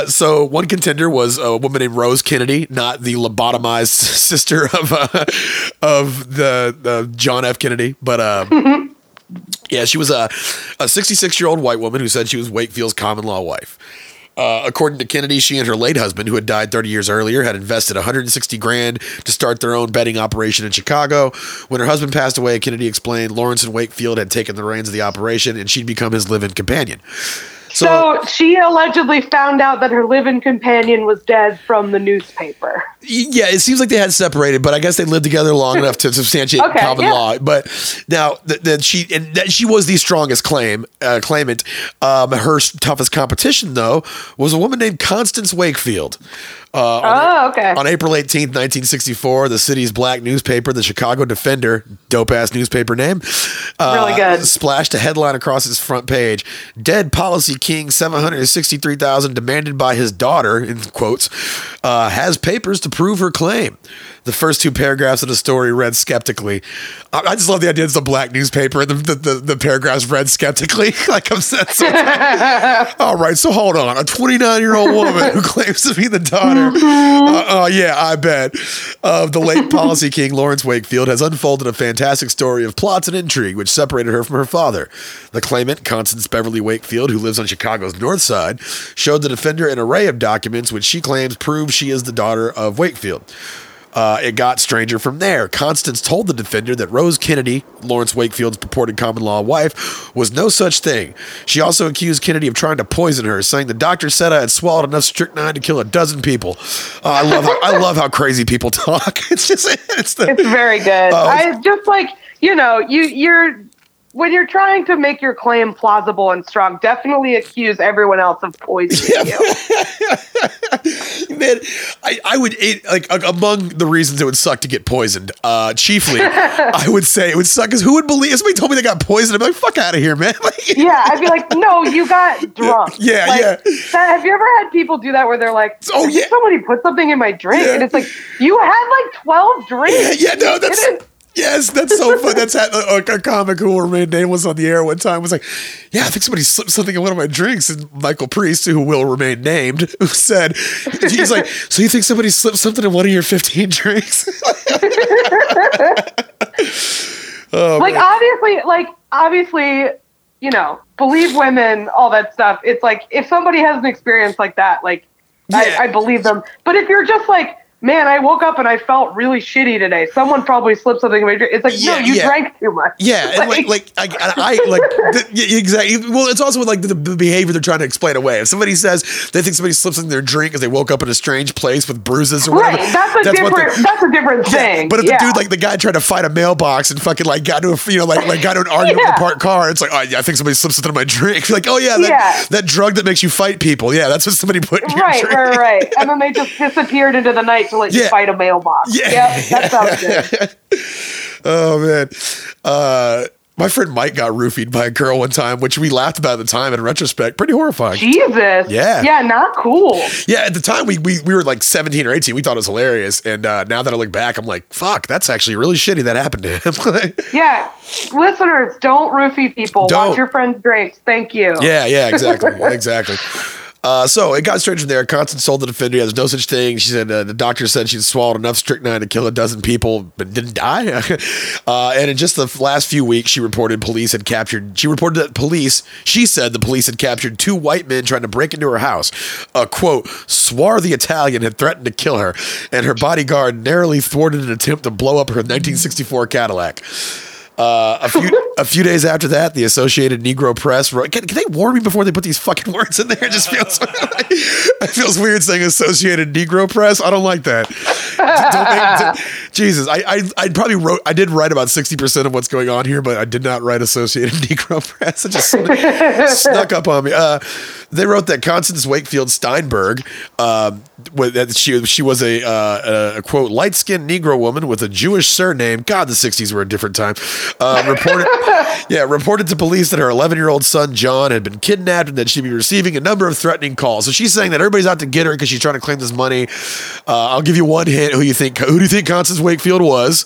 So one contender was a woman named Rose Kennedy, not the lobotomized sister of the John F. Kennedy, but she was a 66-year-old white woman who said she was Wakefield's common law wife. According to Kennedy, she and her late husband, who had died 30 years earlier, had invested $160,000 to start their own betting operation in Chicago. When her husband passed away, Kennedy explained, Lawrence and Wakefield had taken the reins of the operation, and she'd become his live-in companion. So she allegedly found out that her live-in companion was dead from the newspaper. Yeah, it seems like they had separated, but I guess they lived together long enough to substantiate common law. But now she was the strongest claimant. Her toughest competition, though, was a woman named Constance Wakefield. On April 18th, 1964, the city's black newspaper, the Chicago Defender, dope-ass newspaper name, really good, splashed a headline across its front page. Dead policy king, $763,000 demanded by his daughter, in quotes, has papers to prove her claim. The first two paragraphs of the story read skeptically. I just love the idea it's a black newspaper and the paragraphs read skeptically. Like I'm saying. All right, so hold on. A 29-year-old woman who claims to be the daughter. I bet. Of the late policy king, Lawrence Wakefield, has unfolded a fantastic story of plots and intrigue which separated her from her father. The claimant, Constance Beverly Wakefield, who lives on Chicago's north side, showed the defender an array of documents which she claims prove she is the daughter of Wakefield. It got stranger from there. Constance told the defender that Rose Kennedy, Lawrence Wakefield's purported common law wife, was no such thing. She also accused Kennedy of trying to poison her, saying the doctor said I had swallowed enough strychnine to kill a dozen people. I love how crazy people talk. It's very good. I just like, you know, you're when you're trying to make your claim plausible and strong, definitely accuse everyone else of poisoning you. Man, I would among the reasons it would suck to get poisoned, chiefly, I would say it would suck because who would believe if somebody told me they got poisoned? I'm like, fuck out of here, man. I'd be like, no, you got drunk. Have you ever had people do that where they're like, somebody put something in my drink, and it's like you had like 12 drinks. Yes, that's so fun. That's a comic who remained nameless on the air one time was like, I think somebody slipped something in one of my drinks. And Michael Priest, who will remain named, said, he's like, so you think somebody slipped something in one of your 15 drinks? Obviously, you know, believe women, all that stuff. It's like, if somebody has an experience like that, I believe them. But if you're just like, man, I woke up and I felt really shitty today. Someone probably slipped something in my drink. It's like, no, you drank too much. Yeah, exactly. Well, it's also like the behavior they're trying to explain away. If somebody says they think somebody slips in their drink because they woke up in a strange place with bruises or whatever, that's a different thing. But if the dude, the guy tried to fight a mailbox and fucking got into an argument with a parked car, it's like, oh, I think somebody slipped something in my drink. You're like, oh yeah, that drug that makes you fight people. Yeah, that's what somebody put in your drink. Right. And then they just disappeared into the night. To let you fight a mailbox. That sounds good. Oh man, my friend Mike got roofied by a girl one time, which we laughed about at the time. In retrospect, pretty horrifying. Jesus. Yeah, not cool. Yeah, at the time we were like 17 or 18. We thought it was hilarious, and now that I look back, I'm like, fuck, that's actually really shitty that happened to him. Yeah, listeners, don't roofie people. Don't. Watch your friends' drinks. Thank you. Yeah, exactly, exactly. So it got straight from there. Constance told the defender, there's no such thing. She said the doctor said she'd swallowed enough strychnine to kill a dozen people, but didn't die. And in just the last few weeks, she said the police had captured two white men trying to break into her house. A quote, swarthy Italian had threatened to kill her, and her bodyguard narrowly thwarted an attempt to blow up her 1964 Cadillac. A few days after that, the Associated Negro Press wrote, can they warn me before they put these fucking words in there? It just feels it feels weird saying Associated Negro Press. I don't like that. Jesus, I did write about 60% of what's going on here, but I did not write Associated Negro Press. It just snuck up on me. They wrote that Constance Wakefield Steinberg, she was a quote, light-skinned Negro woman with a Jewish surname. God, the 60s were a different time. Reported to police that her 11-year-old son, John, had been kidnapped and that she'd be receiving a number of threatening calls. So she's saying that everybody's out to get her because she's trying to claim this money. I'll give you one hint. Who do you think Constance Wakefield was?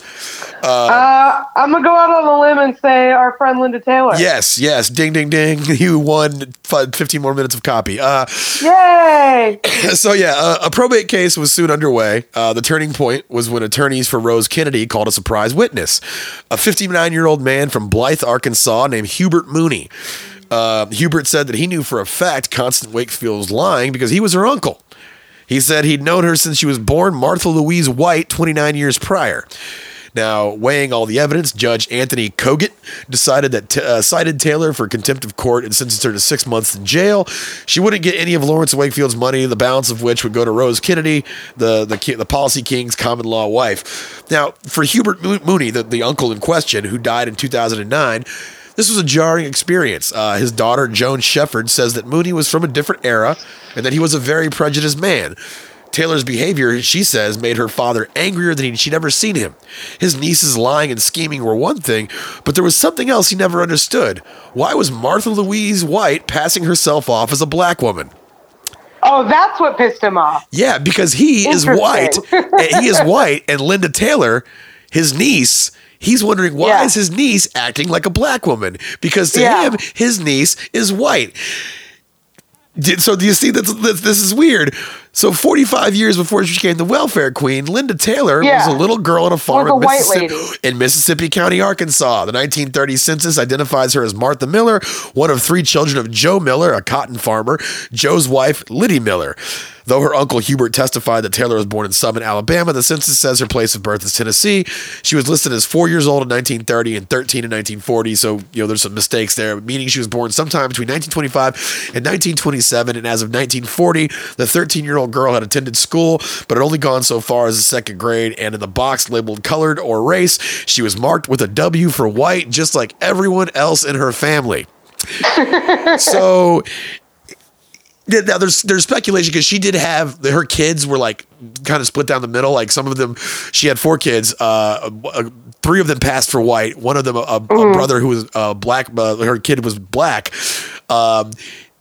I'm going to go out on a limb and say our friend Linda Taylor. Yes. Ding, ding, ding. You won 15 more minutes of copy. Yay! So a probate case was soon underway. The turning point was when attorneys for Rose Kennedy called a surprise witness, a 59-year-old man from Blythe, Arkansas, named Hubert Mooney. Hubert said that he knew for a fact Constance Wakefield was lying because he was her uncle. He said he'd known her since she was born, Martha Louise White, 29 years prior. Now, weighing all the evidence, Judge Anthony Cogat decided that cited Taylor for contempt of court and sentenced her to 6 months in jail. She wouldn't get any of Lawrence Wakefield's money, the balance of which would go to Rose Kennedy, the Policy King's common-law wife. Now, for Hubert Mooney, the uncle in question, who died in 2009, this was a jarring experience. His daughter, Joan Shepherd, says that Mooney was from a different era and that he was a very prejudiced man. Taylor's behavior, she says, made her father angrier than she'd ever seen him. His nieces lying and scheming were one thing, but there was something else he never understood. Why was Martha Louise White passing herself off as a black woman? Oh, that's what pissed him off. Yeah, because he is white. He is white, and Linda Taylor, his niece... He's wondering why is his niece acting like a black woman? Because to him, his niece is white. So do you see that this is weird? So 45 years before she became the welfare queen, Linda Taylor was a little girl on a farm in Mississippi County, Arkansas. The 1930 census identifies her as Martha Miller, one of three children of Joe Miller, a cotton farmer, Joe's wife, Liddy Miller. Though her uncle Hubert testified that Taylor was born in Summit, Alabama, the census says her place of birth is Tennessee. She was listed as 4 years old in 1930 and 13 in 1940, so there's some mistakes there, meaning she was born sometime between 1925 and 1927, and as of 1940, the 13-year-old girl had attended school, but had only gone so far as the second grade, and in the box labeled colored or race, she was marked with a W for white, just like everyone else in her family. So... Now there's speculation because she did have her kids were like kind of split down the middle. Like some of them, she had four kids. Three of them passed for white. One of them, a brother who was black, her kid was black.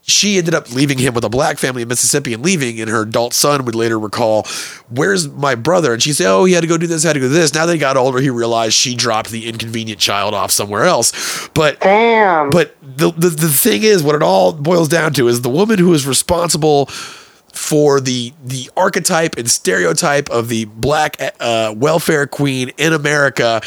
She ended up leaving him with a black family in Mississippi and leaving. And her adult son would later recall, "Where's my brother?" And she said, "Oh, he had to go do this, had to go do this." Now they got older, he realized she dropped the inconvenient child off somewhere else. But damn. But the thing is, what it all boils down to is the woman who is responsible for the archetype and stereotype of the black welfare queen in America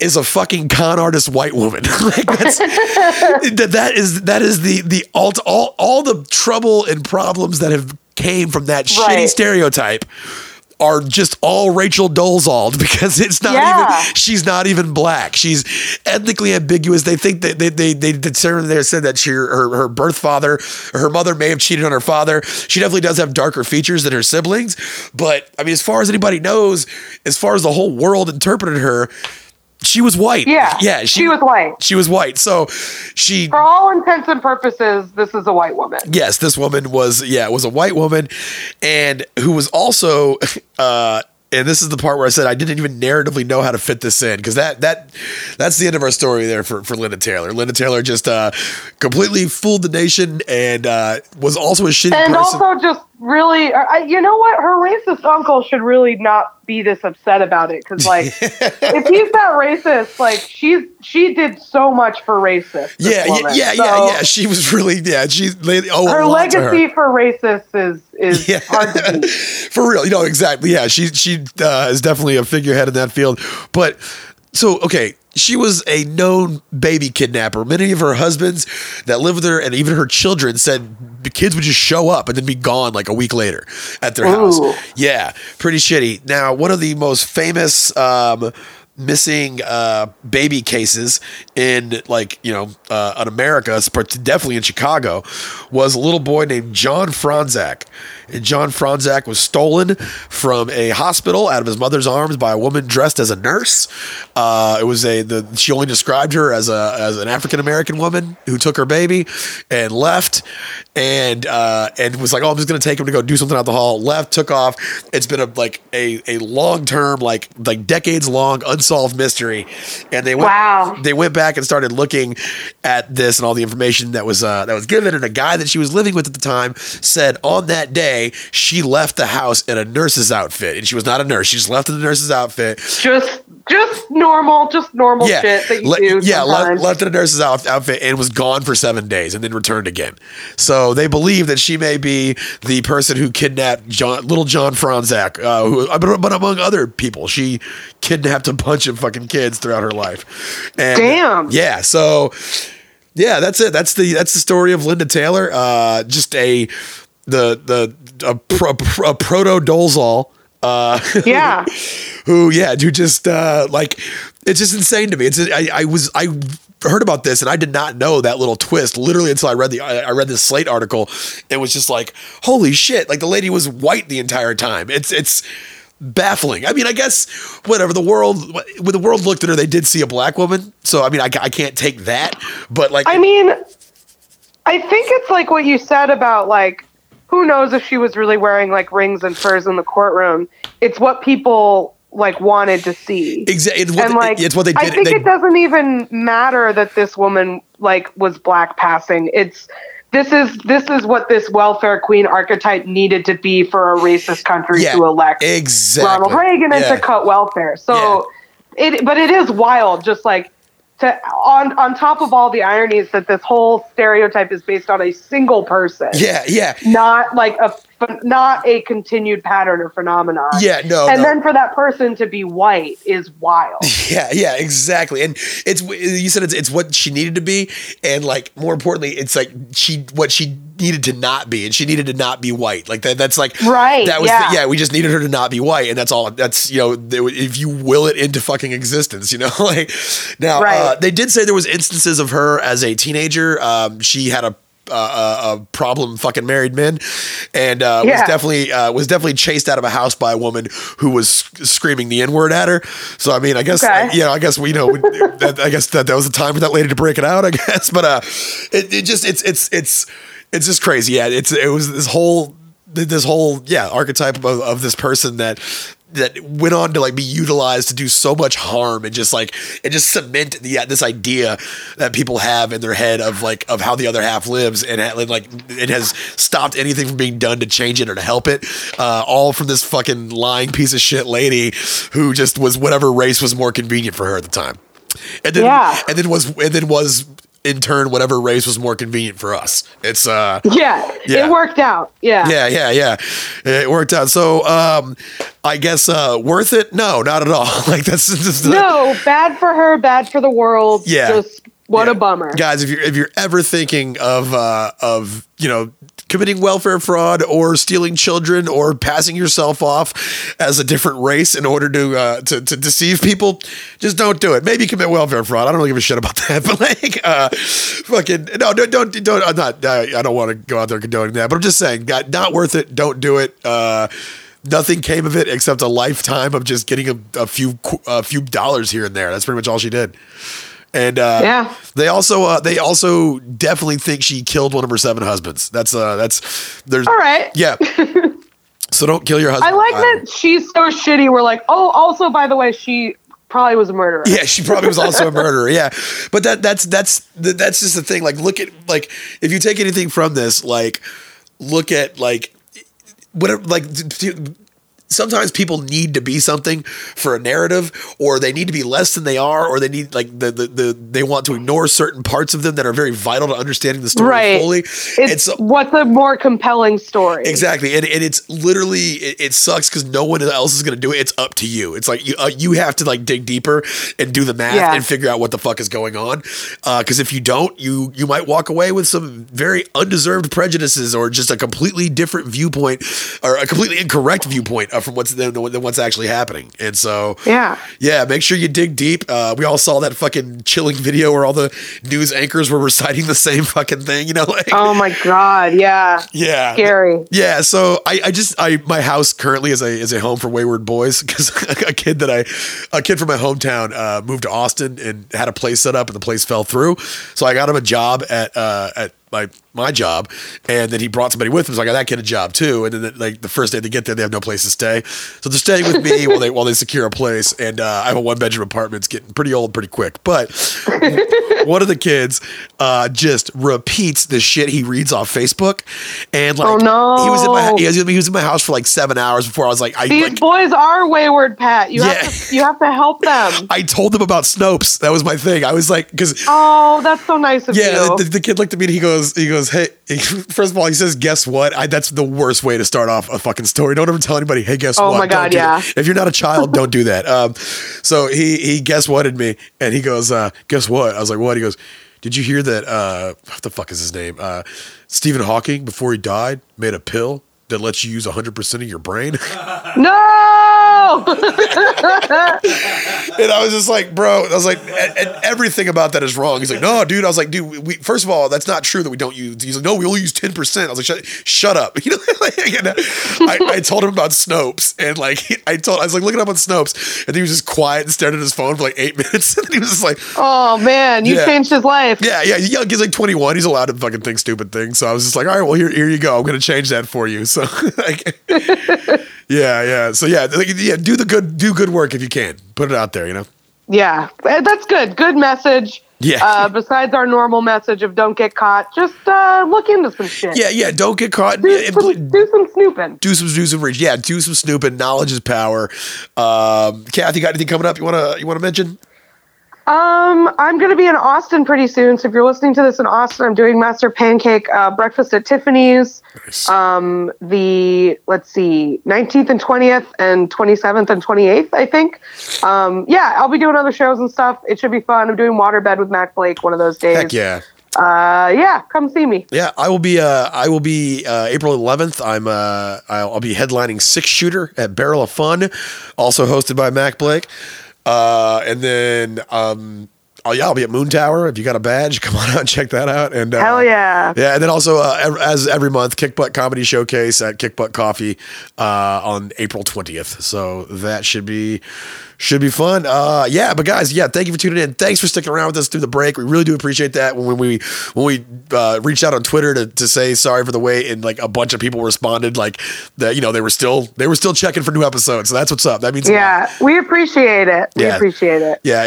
is a fucking con artist white woman. Like that is the all the trouble and problems that have came from that shitty stereotype are just all Rachel Dolezal because it's not even, she's not even black. She's ethnically ambiguous. They think that they determined, they said that her birth father, her mother may have cheated on her father. She definitely does have darker features than her siblings. But I mean, as far as anybody knows, as far as the whole world interpreted her, she was white. Yeah, she was white. She was white. So she... For all intents and purposes, this is a white woman. Yes, this woman was a white woman, and who was also... and this is the part where I said I didn't even narratively know how to fit this in, because that's the end of our story there for Linda Taylor. Linda Taylor just completely fooled the nation and was also a shitty person. And also just really, you know what? Her racist uncle should really not be this upset about it, because like if he's that racist, like she did so much for racists. Yeah. She was really her legacy for racists is hard to beat. For real, exactly. Yeah, she is definitely a figurehead in that field. But so okay, she was a known baby kidnapper. Many of her husbands that lived with her and even her children said the kids would just show up and then be gone like a week later at their house. Yeah, pretty shitty. Now, one of the most famous missing baby cases in in America, definitely in Chicago, was a little boy named John Franczak. And John Franczak was stolen from a hospital out of his mother's arms by a woman dressed as a nurse. It was she only described her as an African American woman who took her baby and left, and was like, "Oh, I'm just gonna take him to go do something out the hall." Left, took off. It's been a long term, like decades long unsolved mystery, and they went back and started looking at this and all the information that was given. And a guy that she was living with at the time said on that day, she left the house in a nurse's outfit, and she was not a nurse. She just left in the nurse's outfit. Just normal shit that you do. Yeah, left in a nurse's outfit and was gone for 7 days, and then returned again. So they believe that she may be the person who kidnapped little John Franczak, but among other people, she kidnapped a bunch of fucking kids throughout her life. And, damn. Yeah. So yeah, that's it. That's the story of Linda Taylor. Just a proto Dolezal. Yeah. who it's just insane to me. I heard about this and I did not know that little twist literally until I read this Slate article. It was just like, holy shit. Like the lady was white the entire time. It's baffling. I mean, I guess whatever when the world looked at her, they did see a black woman. So, I mean, I can't take that, but like, I mean, I think it's like what you said about like, who knows if she was really wearing like rings and furs in the courtroom. It's what people like wanted to see. Exactly. It's what they did. I think it doesn't even matter that this woman like was black passing. This is what this welfare queen archetype needed to be for a racist country to elect Ronald Reagan and to cut welfare. So it is wild. Just like on top of all the ironies that this whole stereotype is based on a single person. Yeah. Yeah. Not like not a continued pattern or phenomenon. Yeah. No. And then for that person to be white is wild. Yeah. Yeah, exactly. And you said it's what she needed to be. And like, more importantly, it's like what she needed to not be, and she needed to not be white. Like that's like, right. That was we just needed her to not be white. And that's all. That's, you know, if you will it into fucking existence, you know, like now they did say there was instances of her as a teenager. She had a problem fucking married men, and was definitely chased out of a house by a woman who was screaming the N-word at her. So I mean, I guess that was the time for that lady to break it out, I guess. But it's just crazy. Yeah, it was this whole archetype of this person that went on to like be utilized to do so much harm, and just like it just cement this idea that people have in their head of how the other half lives, and like it has stopped anything from being done to change it or to help it, all from this fucking lying piece of shit lady who just was whatever race was more convenient for her at the time, and then was in turn whatever race was more convenient for us. It's it worked out. It worked out. So I guess worth it? No, not at all. Like that's just no, bad for her, bad for the world. Yeah, just what a bummer, guys. If you're ever thinking of you know, committing welfare fraud or stealing children or passing yourself off as a different race in order to deceive people, just don't do it. Maybe commit welfare fraud. I don't really give a shit about that, but like, fucking no, don't. I don't want to go out there condoning that, but I'm just saying, God, not worth it. Don't do it. Nothing came of it except a lifetime of just getting a few dollars here and there. That's pretty much all she did. And they also definitely think she killed one of her 7 husbands. That's there's all right. Yeah. So don't kill your husband. I like that she's so shitty. We're like, oh, also by the way, she probably was a murderer. Yeah, she probably was also a murderer. Yeah, but that's just the thing. Like, look at like if you take anything from this, like look at like whatever like. Sometimes people need to be something for a narrative, or they need to be less than they are, or they need like they want to ignore certain parts of them that are very vital to understanding the story fully. It's what's a more compelling story. Exactly. And it's literally, it sucks because no one else is going to do it. It's up to you. It's like you have to like dig deeper and do the math and figure out what the fuck is going on. Cause if you don't, you might walk away with some very undeserved prejudices, or just a completely different viewpoint, or a completely incorrect viewpoint from what's actually happening. And so make sure you dig deep. We all saw that fucking chilling video where all the news anchors were reciting the same fucking thing, you know, like, oh my god, yeah scary. Yeah, so I my house currently is a home for wayward boys, because a kid from my hometown moved to Austin and had a place set up, and the place fell through, so I got him a job at my job, and then he brought somebody with him, so I got that kid a job too. And then like the first day they get there, they have no place to stay, so they're staying with me while they secure a place. And I have a 1-bedroom apartment. It's getting pretty old pretty quick, but one of the kids just repeats the shit he reads off Facebook, and like, oh no, he was in my house for like 7 hours before I was like, these boys are wayward, Pat. You have to help them. I told them about Snopes. That was my thing. I was like, because that's so nice of you. Yeah, the kid looked at me and he goes, hey, first of all, he says, guess what? That's the worst way to start off a fucking story. Don't ever tell anybody, hey, guess what? Oh my God, yeah. If you're not a child, don't do that. So he guess whatted me, and he goes, guess what? I was like, what? He goes, Did you hear that? What the fuck is his name? Stephen Hawking, before he died, made a pill that lets you use 100% of your brain. No. And I was just like, bro, I was like, and everything about that is wrong. He's like, no, dude. I was like, dude, we, first of all, that's not true that we don't use. He's like, no, we only use 10%. I was like, shut up. You know, like, and I told him about Snopes, and like, I was like, look it up on Snopes, and he was just quiet and stared at his phone for like 8 minutes, and he was just like, oh man, you changed his life. Yeah. He's like 21. He's allowed to fucking think stupid things. So I was just like, all right, well here you go. I'm gonna change that for you. So. Like, yeah. So yeah. Do good work if you can. Put it out there, you know. Yeah, that's good. Good message. Yeah. Besides our normal message of don't get caught, just look into some shit. Yeah. Don't get caught. Do some snooping. Do some reach. Yeah. Do some snooping. Knowledge is power. Kath, you got anything coming up you wanna mention? I'm going to be in Austin pretty soon. So if you're listening to this in Austin, I'm doing Master Pancake Breakfast at Tiffany's. Nice. 19th and 20th and 27th and 28th, I think. I'll be doing other shows and stuff. It should be fun. I'm doing Waterbed with Mac Blake one of those days. Heck yeah. Come see me. Yeah, I will be April 11th. I'll be headlining Six Shooter at Barrel of Fun, also hosted by Mac Blake. I'll be at Moon Tower. If you got a badge, come on out and check that out. And hell yeah. Yeah. And then also, as every month, Kick Butt Comedy Showcase at Kick Butt Coffee, on April 20th. So that should be fun. But guys, thank you for tuning in. Thanks for sticking around with us through the break. We really do appreciate that. When we reached out on Twitter to say sorry for the wait, and like a bunch of people responded like that, you know, they were still checking for new episodes. So that's what's up. That means we appreciate it. Yeah,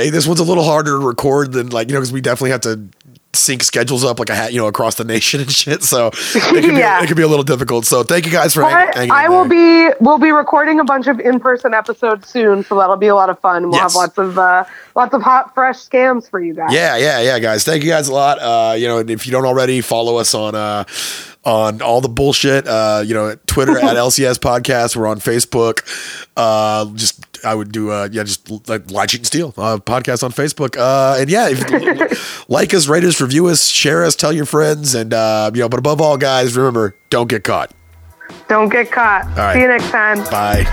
this one's a little harder to record than like, you know, because we definitely have to sync schedules up like I had, you know, across the nation and shit. So it could be a little difficult. So thank you guys for hanging. We'll be recording a bunch of in-person episodes soon, so that'll be a lot of fun. We'll have lots of hot fresh scams for you guys. Yeah, guys. Thank you guys a lot. You know, if you don't already, follow us on all the bullshit, you know, Twitter at LCS Podcast. We're on Facebook. Just Lie, Cheat, and Steal podcast on Facebook. If like us, rate us, review us, share us, tell your friends, and but above all, guys, remember, don't get caught. Don't get caught. All right. See you next time. Bye.